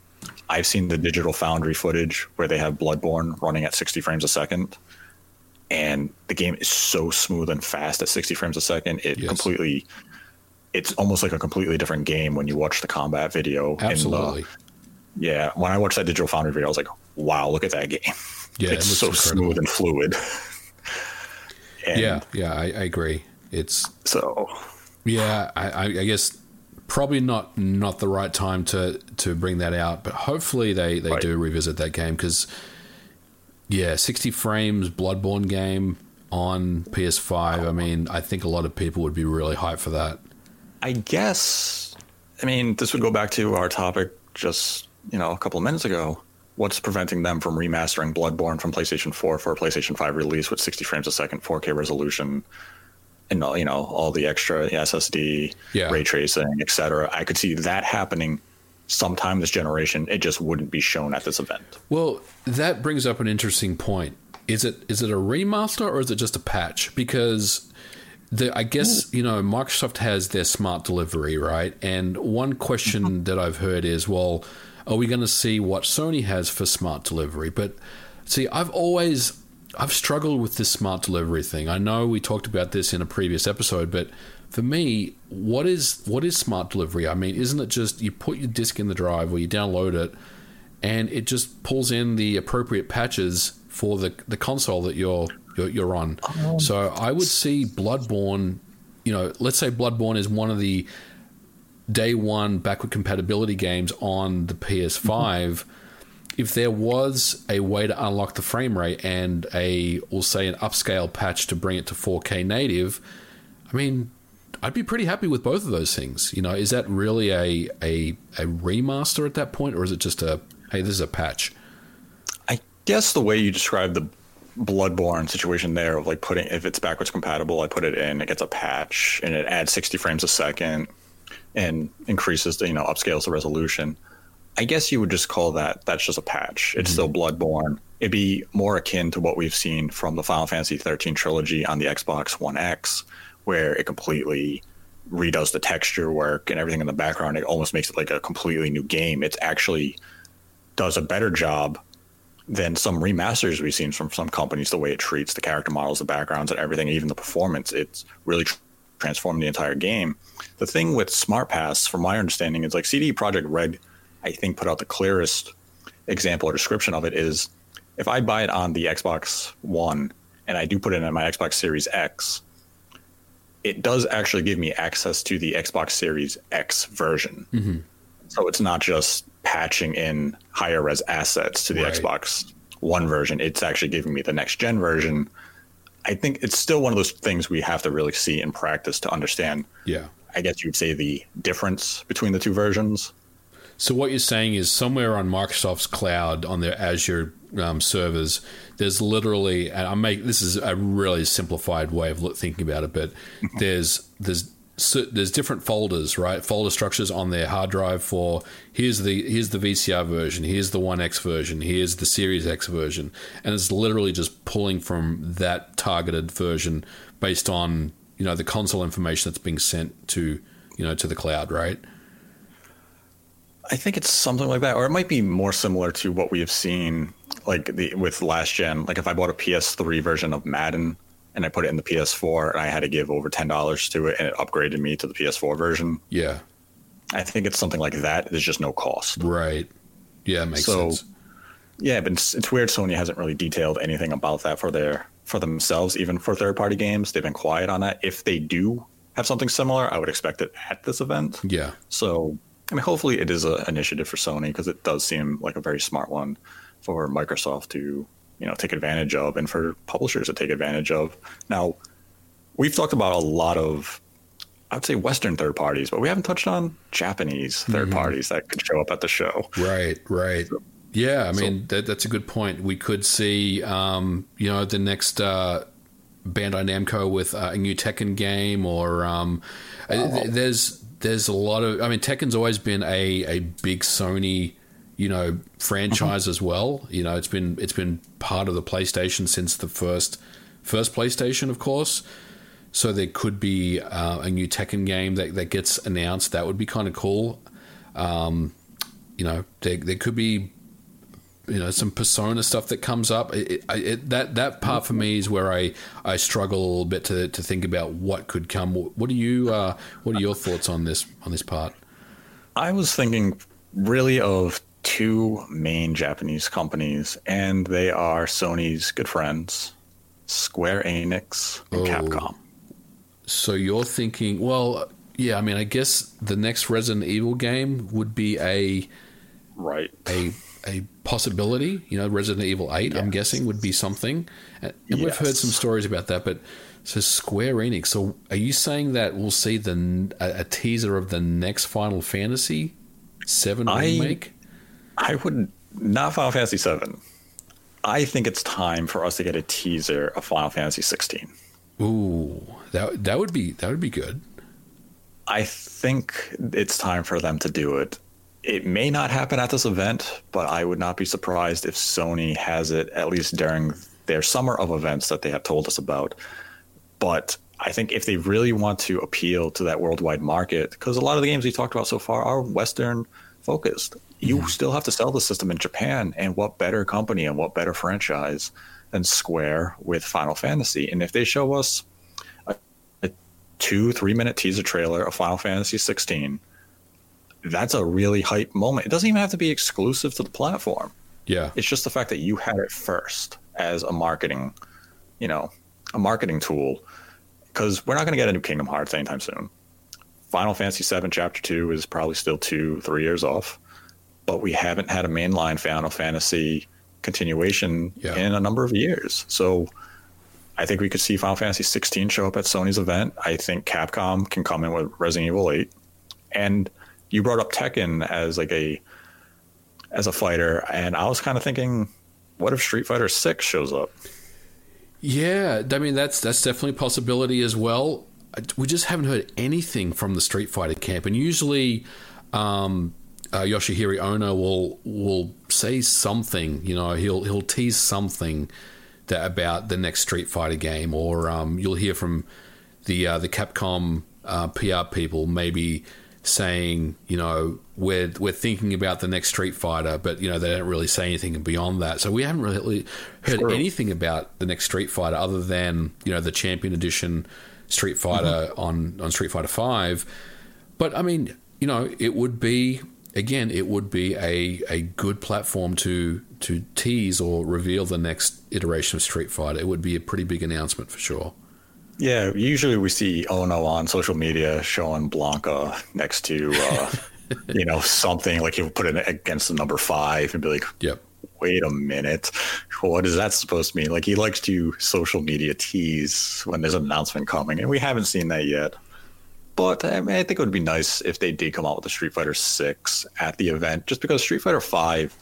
I've seen the Digital Foundry footage where they have Bloodborne running at 60 frames a second. And the game is so smooth and fast at 60 frames a second. It's almost like a completely different game when you watch the combat video. Absolutely. Yeah. When I watched that Digital Foundry video, I was like, wow, look at that game. Yeah, it's so incredible. Smooth and fluid. And yeah, I agree. It's so. Yeah, I guess probably not the right time to bring that out, but hopefully they right. do revisit that game, because 60 frames Bloodborne game on PS5. I mean, I think a lot of people would be really hyped for that. I guess. I mean, this would go back to our topic just a couple of minutes ago. What's preventing them from remastering Bloodborne from PlayStation 4 for a PlayStation 5 release with 60 frames a second, 4K resolution, and all the extra SSD, ray tracing, etc.? I could see that happening sometime this generation. It just wouldn't be shown at this event. Well, that brings up an interesting point. Is it a remaster or is it just a patch? Because I guess, Microsoft has their smart delivery, right? And one question that I've heard is, well, are we going to see what Sony has for smart delivery? But see, I've struggled with this smart delivery thing. I know we talked about this in a previous episode, but for me, what is smart delivery? I mean, isn't it just you put your disc in the drive or you download it and it just pulls in the appropriate patches for the console that you're on? So I would see Bloodborne, let's say Bloodborne is one of the day one backward compatibility games on the PS5. If there was a way to unlock the frame rate and we'll say an upscale patch to bring it to 4K native, I mean, I'd be pretty happy with both of those things. Is that really a remaster at that point, or is it just this is a patch? I guess the way you described the Bloodborne situation there of like putting, if it's backwards compatible, I put it in, it gets a patch and it adds 60 frames a second and increases the, upscales the resolution. I guess you would just call that's just a patch. It's still Bloodborne. It'd be more akin to what we've seen from the Final Fantasy 13 trilogy on the Xbox One X, where it completely redoes the texture work and everything in the background. It almost makes it like a completely new game. It actually does a better job than some remasters we've seen from some companies, the way it treats the character models, the backgrounds, and everything, even the performance. It's really transformed the entire game. The thing with Smart Pass, from my understanding, is like CD Projekt Red, I think, put out the clearest example or description of it is, if I buy it on the Xbox One and I do put it in my Xbox Series X, it does actually give me access to the Xbox Series X version. Mm-hmm. So it's not just patching in higher res assets to the Xbox One version. It's actually giving me the next gen version. I think it's still one of those things we have to really see in practice to understand. Yeah. I guess you'd say the difference between the two versions. So what you're saying is somewhere on Microsoft's cloud, on their Azure servers, there's literally, and this is a really simplified way of thinking about it, but there's different folders, right? Folder structures on their hard drive for here's the VCR version, here's the 1X version, here's the Series X version, and it's literally just pulling from that targeted version based on the console information that's being sent to, to the cloud, right? I think it's something like that, or it might be more similar to what we have seen, with last gen. Like if I bought a PS3 version of Madden and I put it in the PS4, and I had to give over $10 to it, and it upgraded me to the PS4 version. Yeah, I think it's something like that. There's just no cost, right? Yeah, it makes sense. Yeah, but it's weird. Sony hasn't really detailed anything about that for themselves, even for third-party games. They've been quiet on that. If they do have something similar, I would expect it at this event. Yeah. So, I mean, hopefully it is an initiative for Sony, because it does seem like a very smart one for Microsoft to, you know, take advantage of, and for publishers to take advantage of. Now, we've talked about a lot of, I'd say, Western third parties, but we haven't touched on Japanese third parties that could show up at the show. Right, right. So, yeah, I mean, that's a good point. We could see, you know, the next Bandai Namco with a new Tekken game, or there's a lot of, I mean, Tekken's always been a big Sony, you know, franchise as well. You know, it's been part of the PlayStation since the first PlayStation, of course. So there could be a new Tekken game that gets announced. That would be kind of cool. You know, there could be, you know, some Persona stuff that comes up. That part for me is where I struggle a little bit to think about what could come. What are your thoughts on this part? I was thinking really of two main Japanese companies, and they are Sony's good friends, Square Enix and Capcom. So you're thinking, well, yeah, I mean, I guess the next Resident Evil game would be a possibility. You know, Resident Evil 8, yes, I'm guessing, would be something. And we've heard some stories about that, but so Square Enix. So are you saying that we'll see a teaser of the next Final Fantasy 7 remake? I would not. Final Fantasy 7. I think it's time for us to get a teaser of Final Fantasy 16. Ooh, that would be good. I think it's time for them to do it. It may not happen at this event, but I would not be surprised if Sony has it at least during their summer of events that they have told us about. But I think if they really want to appeal to that worldwide market, because a lot of the games we talked about so far are Western focused. You still have to sell the system in Japan, and what better company and what better franchise than Square with Final Fantasy? And if they show us a 2-3 minute teaser trailer of Final Fantasy 16, that's a really hype moment. It doesn't even have to be exclusive to the platform. Yeah, it's just the fact that you had it first as a marketing tool, because we're not going to get a new Kingdom Hearts anytime soon. Final Fantasy 7 Chapter 2 is probably still 2-3 years off. But we haven't had a mainline Final Fantasy continuation in a number of years. So I think we could see Final Fantasy 16 show up at Sony's event. I think Capcom can come in with Resident Evil 8. And you brought up Tekken as like as a fighter, and I was kind of thinking, what if Street Fighter 6 shows up? Yeah, I mean, that's definitely a possibility as well. We just haven't heard anything from the Street Fighter camp, and usually Yoshihiro Ono will say something, you know, he'll tease something that about the next Street Fighter game, or you'll hear from the Capcom PR people maybe saying, you know, we're thinking about the next Street Fighter, but you know, they don't really say anything beyond that. So we haven't really heard anything about the next Street Fighter other than, you know, the Champion Edition Street Fighter on Street Fighter 5. But I mean, you know, it would be. Again, it would be a good platform to tease or reveal the next iteration of Street Fighter. It would be a pretty big announcement for sure. Yeah, usually we see Ono on social media showing Blanca next to, you know, something like he'll put it against the number 5 and be like, "Yep, wait a minute, what is that supposed to mean?" Like, he likes to social media tease when there's an announcement coming, and we haven't seen that yet. But I mean, I think it would be nice if they did come out with a Street Fighter 6 at the event, just because Street Fighter 5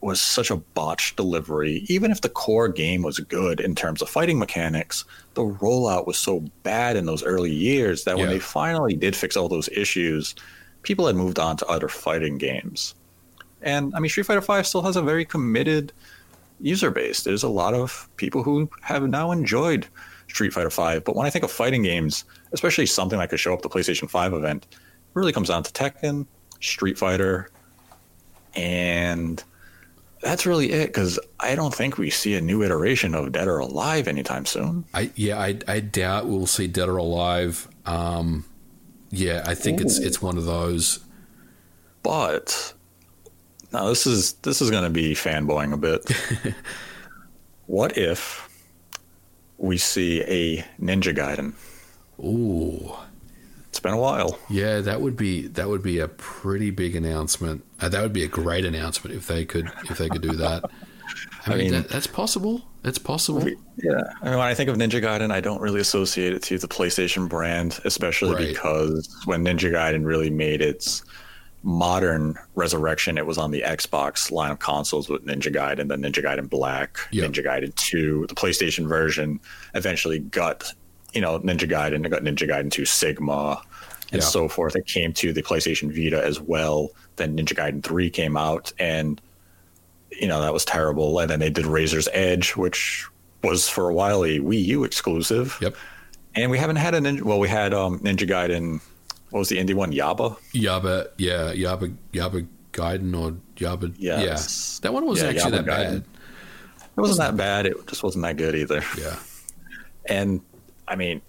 was such a botched delivery. Even if the core game was good in terms of fighting mechanics, the rollout was so bad in those early years that when they finally did fix all those issues, people had moved on to other fighting games. And I mean, Street Fighter 5 still has a very committed user base. There's a lot of people who have now enjoyed Street Fighter 5, but when I think of fighting games, especially something that could show up at the PlayStation 5 event, it really comes down to Tekken, Street Fighter, and that's really it, because I don't think we see a new iteration of Dead or Alive anytime soon. I doubt we'll see Dead or Alive. I think it's one of those. But now this is going to be fanboying a bit. What if we see a Ninja Gaiden? Ooh, It's been a while. Yeah, that would be a pretty big announcement. That would be a great announcement if they could do that. I mean that's possible. It's possible. Yeah. I mean, when I think of Ninja Gaiden, I don't really associate it to the PlayStation brand, especially because when Ninja Gaiden really made its modern resurrection, it was on the Xbox line of consoles with Ninja Gaiden, then Ninja Gaiden Black, Ninja Gaiden 2. The PlayStation version eventually got, Ninja Gaiden. It got Ninja Gaiden 2 Sigma and so forth. It came to the PlayStation Vita as well. Then Ninja Gaiden 3 came out, and that was terrible. And then they did Razor's Edge, which was for a while a Wii U exclusive. Yep. And we haven't had a Ninja... Well, we had Ninja Gaiden... What was the indie one? Yaba? Yaba Gaiden or Yaba... Yes. Yeah. That one wasn't actually Yaba that Gaiden. Bad. It wasn't that bad. It just wasn't that good either. Yeah. And, I mean,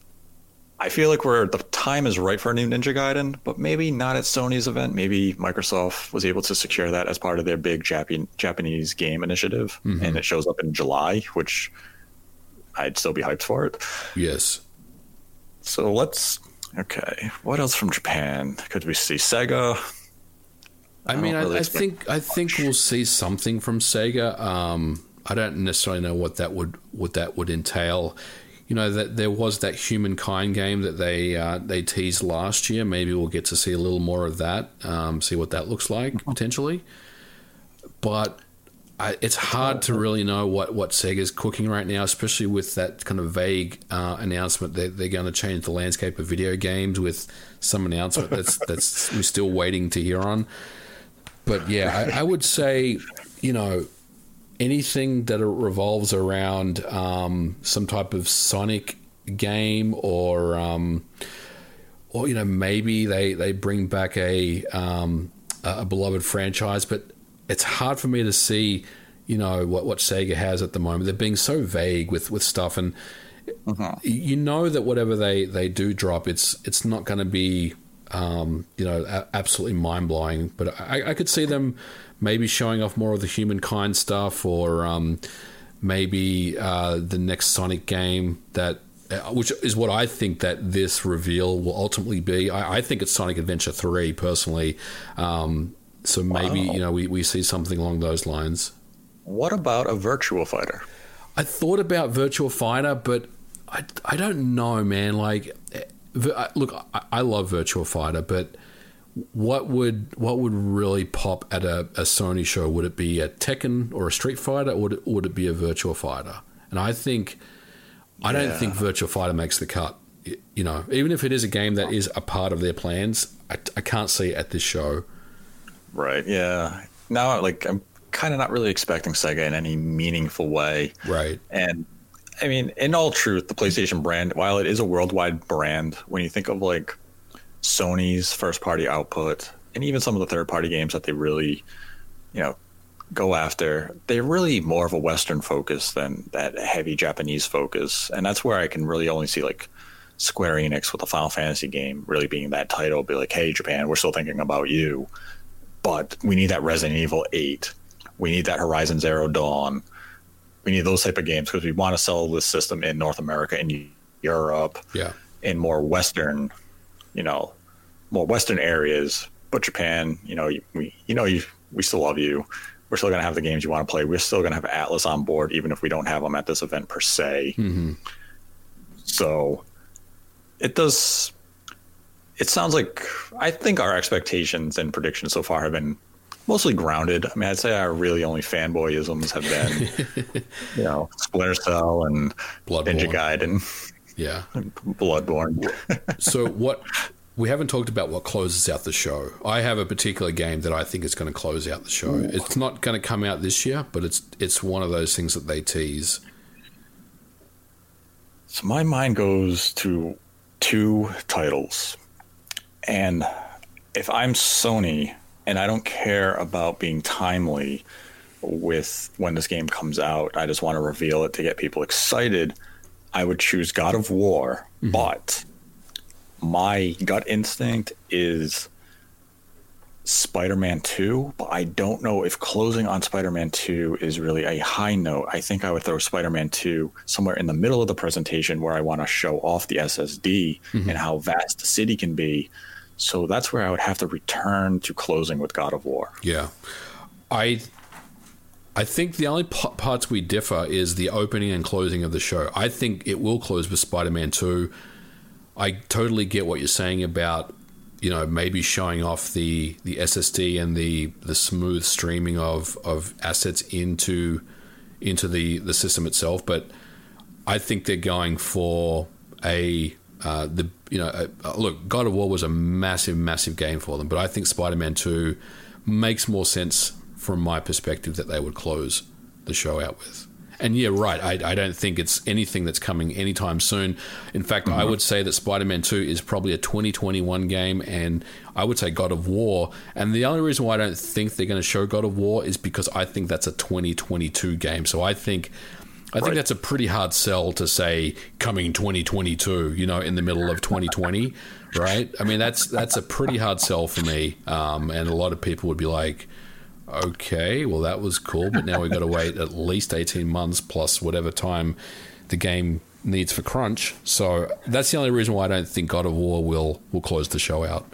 I feel like the time is right for a new Ninja Gaiden, but maybe not at Sony's event. Maybe Microsoft was able to secure that as part of their big Japanese game initiative, and it shows up in July, which I'd still be hyped for it. Yes. So okay. What else from Japan? Could we see Sega? I think we'll see something from Sega. I don't necessarily know what that would entail. That there was that Humankind game that they teased last year. Maybe we'll get to see a little more of that. See what that looks like potentially. But it's hard to really know what Sega's cooking right now, especially with that kind of vague announcement that they're going to change the landscape of video games with some announcement that's we're still waiting to hear on. But yeah, I would say anything that revolves around some type of Sonic game or maybe they bring back a beloved franchise, but it's hard for me to see, what Sega has at the moment. They're being so vague with stuff, and that whatever they do drop, it's not going to be, absolutely mind blowing. But I could see them maybe showing off more of the Humankind stuff, or maybe the next Sonic game which is what I think that this reveal will ultimately be. I think it's Sonic Adventure 3 personally. So maybe, we see something along those lines. What about a Virtua Fighter? I thought about Virtua Fighter, but I don't know, man. Like, look, I love Virtua Fighter, but what would really pop at a Sony show? Would it be a Tekken or a Street Fighter, or would it be a Virtua Fighter? And I don't think Virtua Fighter makes the cut. Even if it is a game that is a part of their plans, I can't see it at this show. Right, yeah. Now, I'm kind of not really expecting Sega in any meaningful way. Right. And, I mean, in all truth, the PlayStation brand, while it is a worldwide brand, when you think of, Sony's first-party output and even some of the third-party games that they really, go after, they're really more of a Western focus than that heavy Japanese focus. And that's where I can really only see, Square Enix with a Final Fantasy game really being that title, be like, hey, Japan, we're still thinking about you. But we need that Resident Evil 8. We need that Horizon Zero Dawn. We need those type of games because we want to sell this system in North America and Europe, in more Western, more Western areas. But Japan, we still love you. We're still going to have the games you want to play. We're still going to have Atlas on board, even if we don't have them at this event per se. Mm-hmm. So it does. It sounds like I think our expectations and predictions so far have been mostly grounded. I mean, I'd say our really only fanboyisms have been, Splinter Cell and Bloodborne. Ninja Gaiden. Yeah. Bloodborne. So we haven't talked about what closes out the show. I have a particular game that I think is going to close out the show. Ooh. It's not going to come out this year, but it's one of those things that they tease. So my mind goes to two titles. And if I'm Sony, and I don't care about being timely with when this game comes out, I just want to reveal it to get people excited, I would choose God of War. Mm-hmm. But my gut instinct is Spider-Man 2, but I don't know if closing on Spider-Man 2 is really a high note. I think I would throw Spider-Man 2 somewhere in the middle of the presentation where I want to show off the SSD and how vast the city can be. So that's where I would have to return to closing with God of War. Yeah. I think the only parts we differ is the opening and closing of the show. I think it will close with Spider-Man 2. I totally get what you're saying about, you know, maybe showing off the SSD and the smooth streaming of assets into the system itself, but I think they're going for look, God of War was a massive game for them, but I think Spider-Man 2 makes more sense from my perspective that they would close the show out with. And yeah, right, I don't think it's anything that's coming anytime soon. In fact, I would say that Spider-Man 2 is probably a 2021 game, and I would say God of War. And the only reason why I don't think they're going to show God of War is because I think that's a 2022 game. So I think that's a pretty hard sell to say coming 2022, you know, in the middle of 2020, right? I mean, that's a pretty hard sell for me. And a lot of people would be like, okay, well, that was cool, but now we've got to wait at least 18 months plus whatever time the game needs for crunch. So that's the only reason why I don't think God of War will close the show out.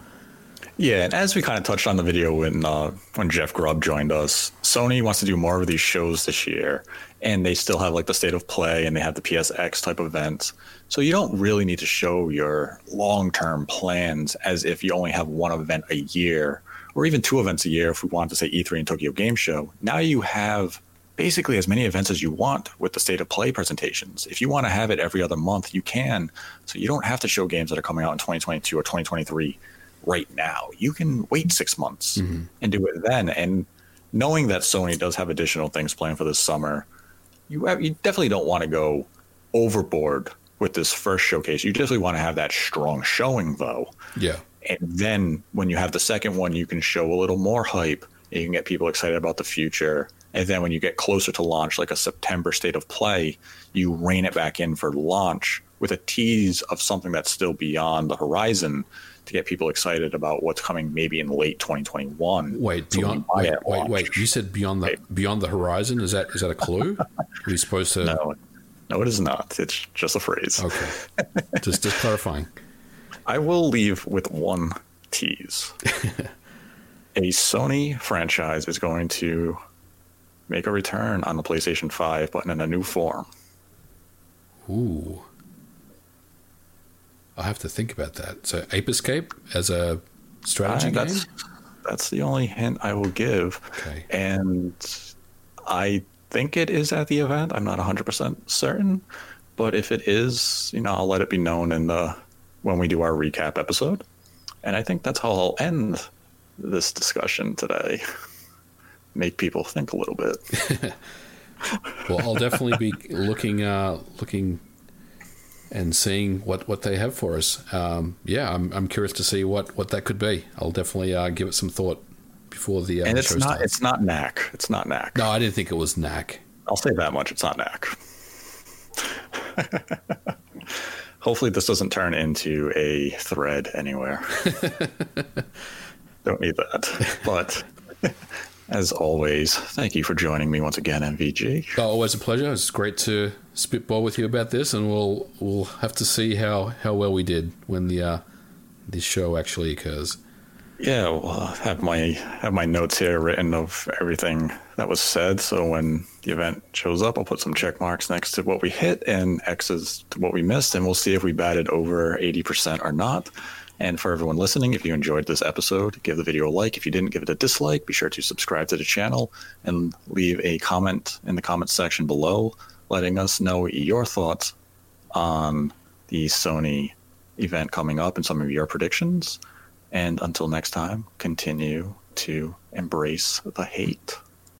Yeah, and as we kind of touched on the video when Jeff Grubb joined us, Sony wants to do more of these shows this year, and they still have like the State of Play and they have the PSX type events. So you don't really need to show your long-term plans as if you only have one event a year, or even two events a year if we want to say E3 and Tokyo Game Show. Now you have basically as many events as you want with the State of Play presentations. If you want to have it every other month, you can. So you don't have to show games that are coming out in 2022 or 2023 right now. You can wait 6 months and do it then. And knowing that Sony does have additional things planned for this summer, you definitely don't want to go overboard with this first showcase. You definitely want to have that strong showing, though. Yeah. And then when you have the second one, you can show a little more hype. You can get people excited about the future. And then when you get closer to launch, like a September State of Play, you rein it back in for launch with a tease of something that's still beyond the horizon to get people excited about what's coming maybe in late 2021. Wait, you said beyond the horizon? Is that a clue? Are you supposed to? No, it is not. It's just a phrase. Okay. Just clarifying. I will leave with one tease. A Sony franchise is going to make a return on the PlayStation 5, but in a new form. Ooh. I'll have to think about that. So Ape Escape as a strategy game? That's the only hint I will give. Okay. And I think it is at the event. I'm not 100% certain. But if it is, you know, I'll let it be known in the... when we do our recap episode. And I think that's how I'll end this discussion today. Make people think a little bit. Well, I'll definitely be looking and seeing what they have for us. Yeah, I'm curious to see what that could be. I'll definitely give it some thought before the show starts. And it's not Knack. No, I didn't think it was Knack. I'll say that much. It's not Knack. Hopefully this doesn't turn into a thread anywhere. Don't need that. But as always, thank you for joining me once again, MVG. Always a pleasure. It's great to spitball with you about this, and we'll have to see how well we did when the show actually occurs. Yeah, well, I have my notes here written of everything that was said. So when the event shows up, I'll put some check marks next to what we hit and X's to what we missed, and we'll see if we batted over 80% or not. And for everyone listening, if you enjoyed this episode, give the video a like. If you didn't, give it a dislike. Be sure to subscribe to the channel and leave a comment in the comment section below, letting us know your thoughts on the Sony event coming up and some of your predictions. And until next time, continue to embrace the hate.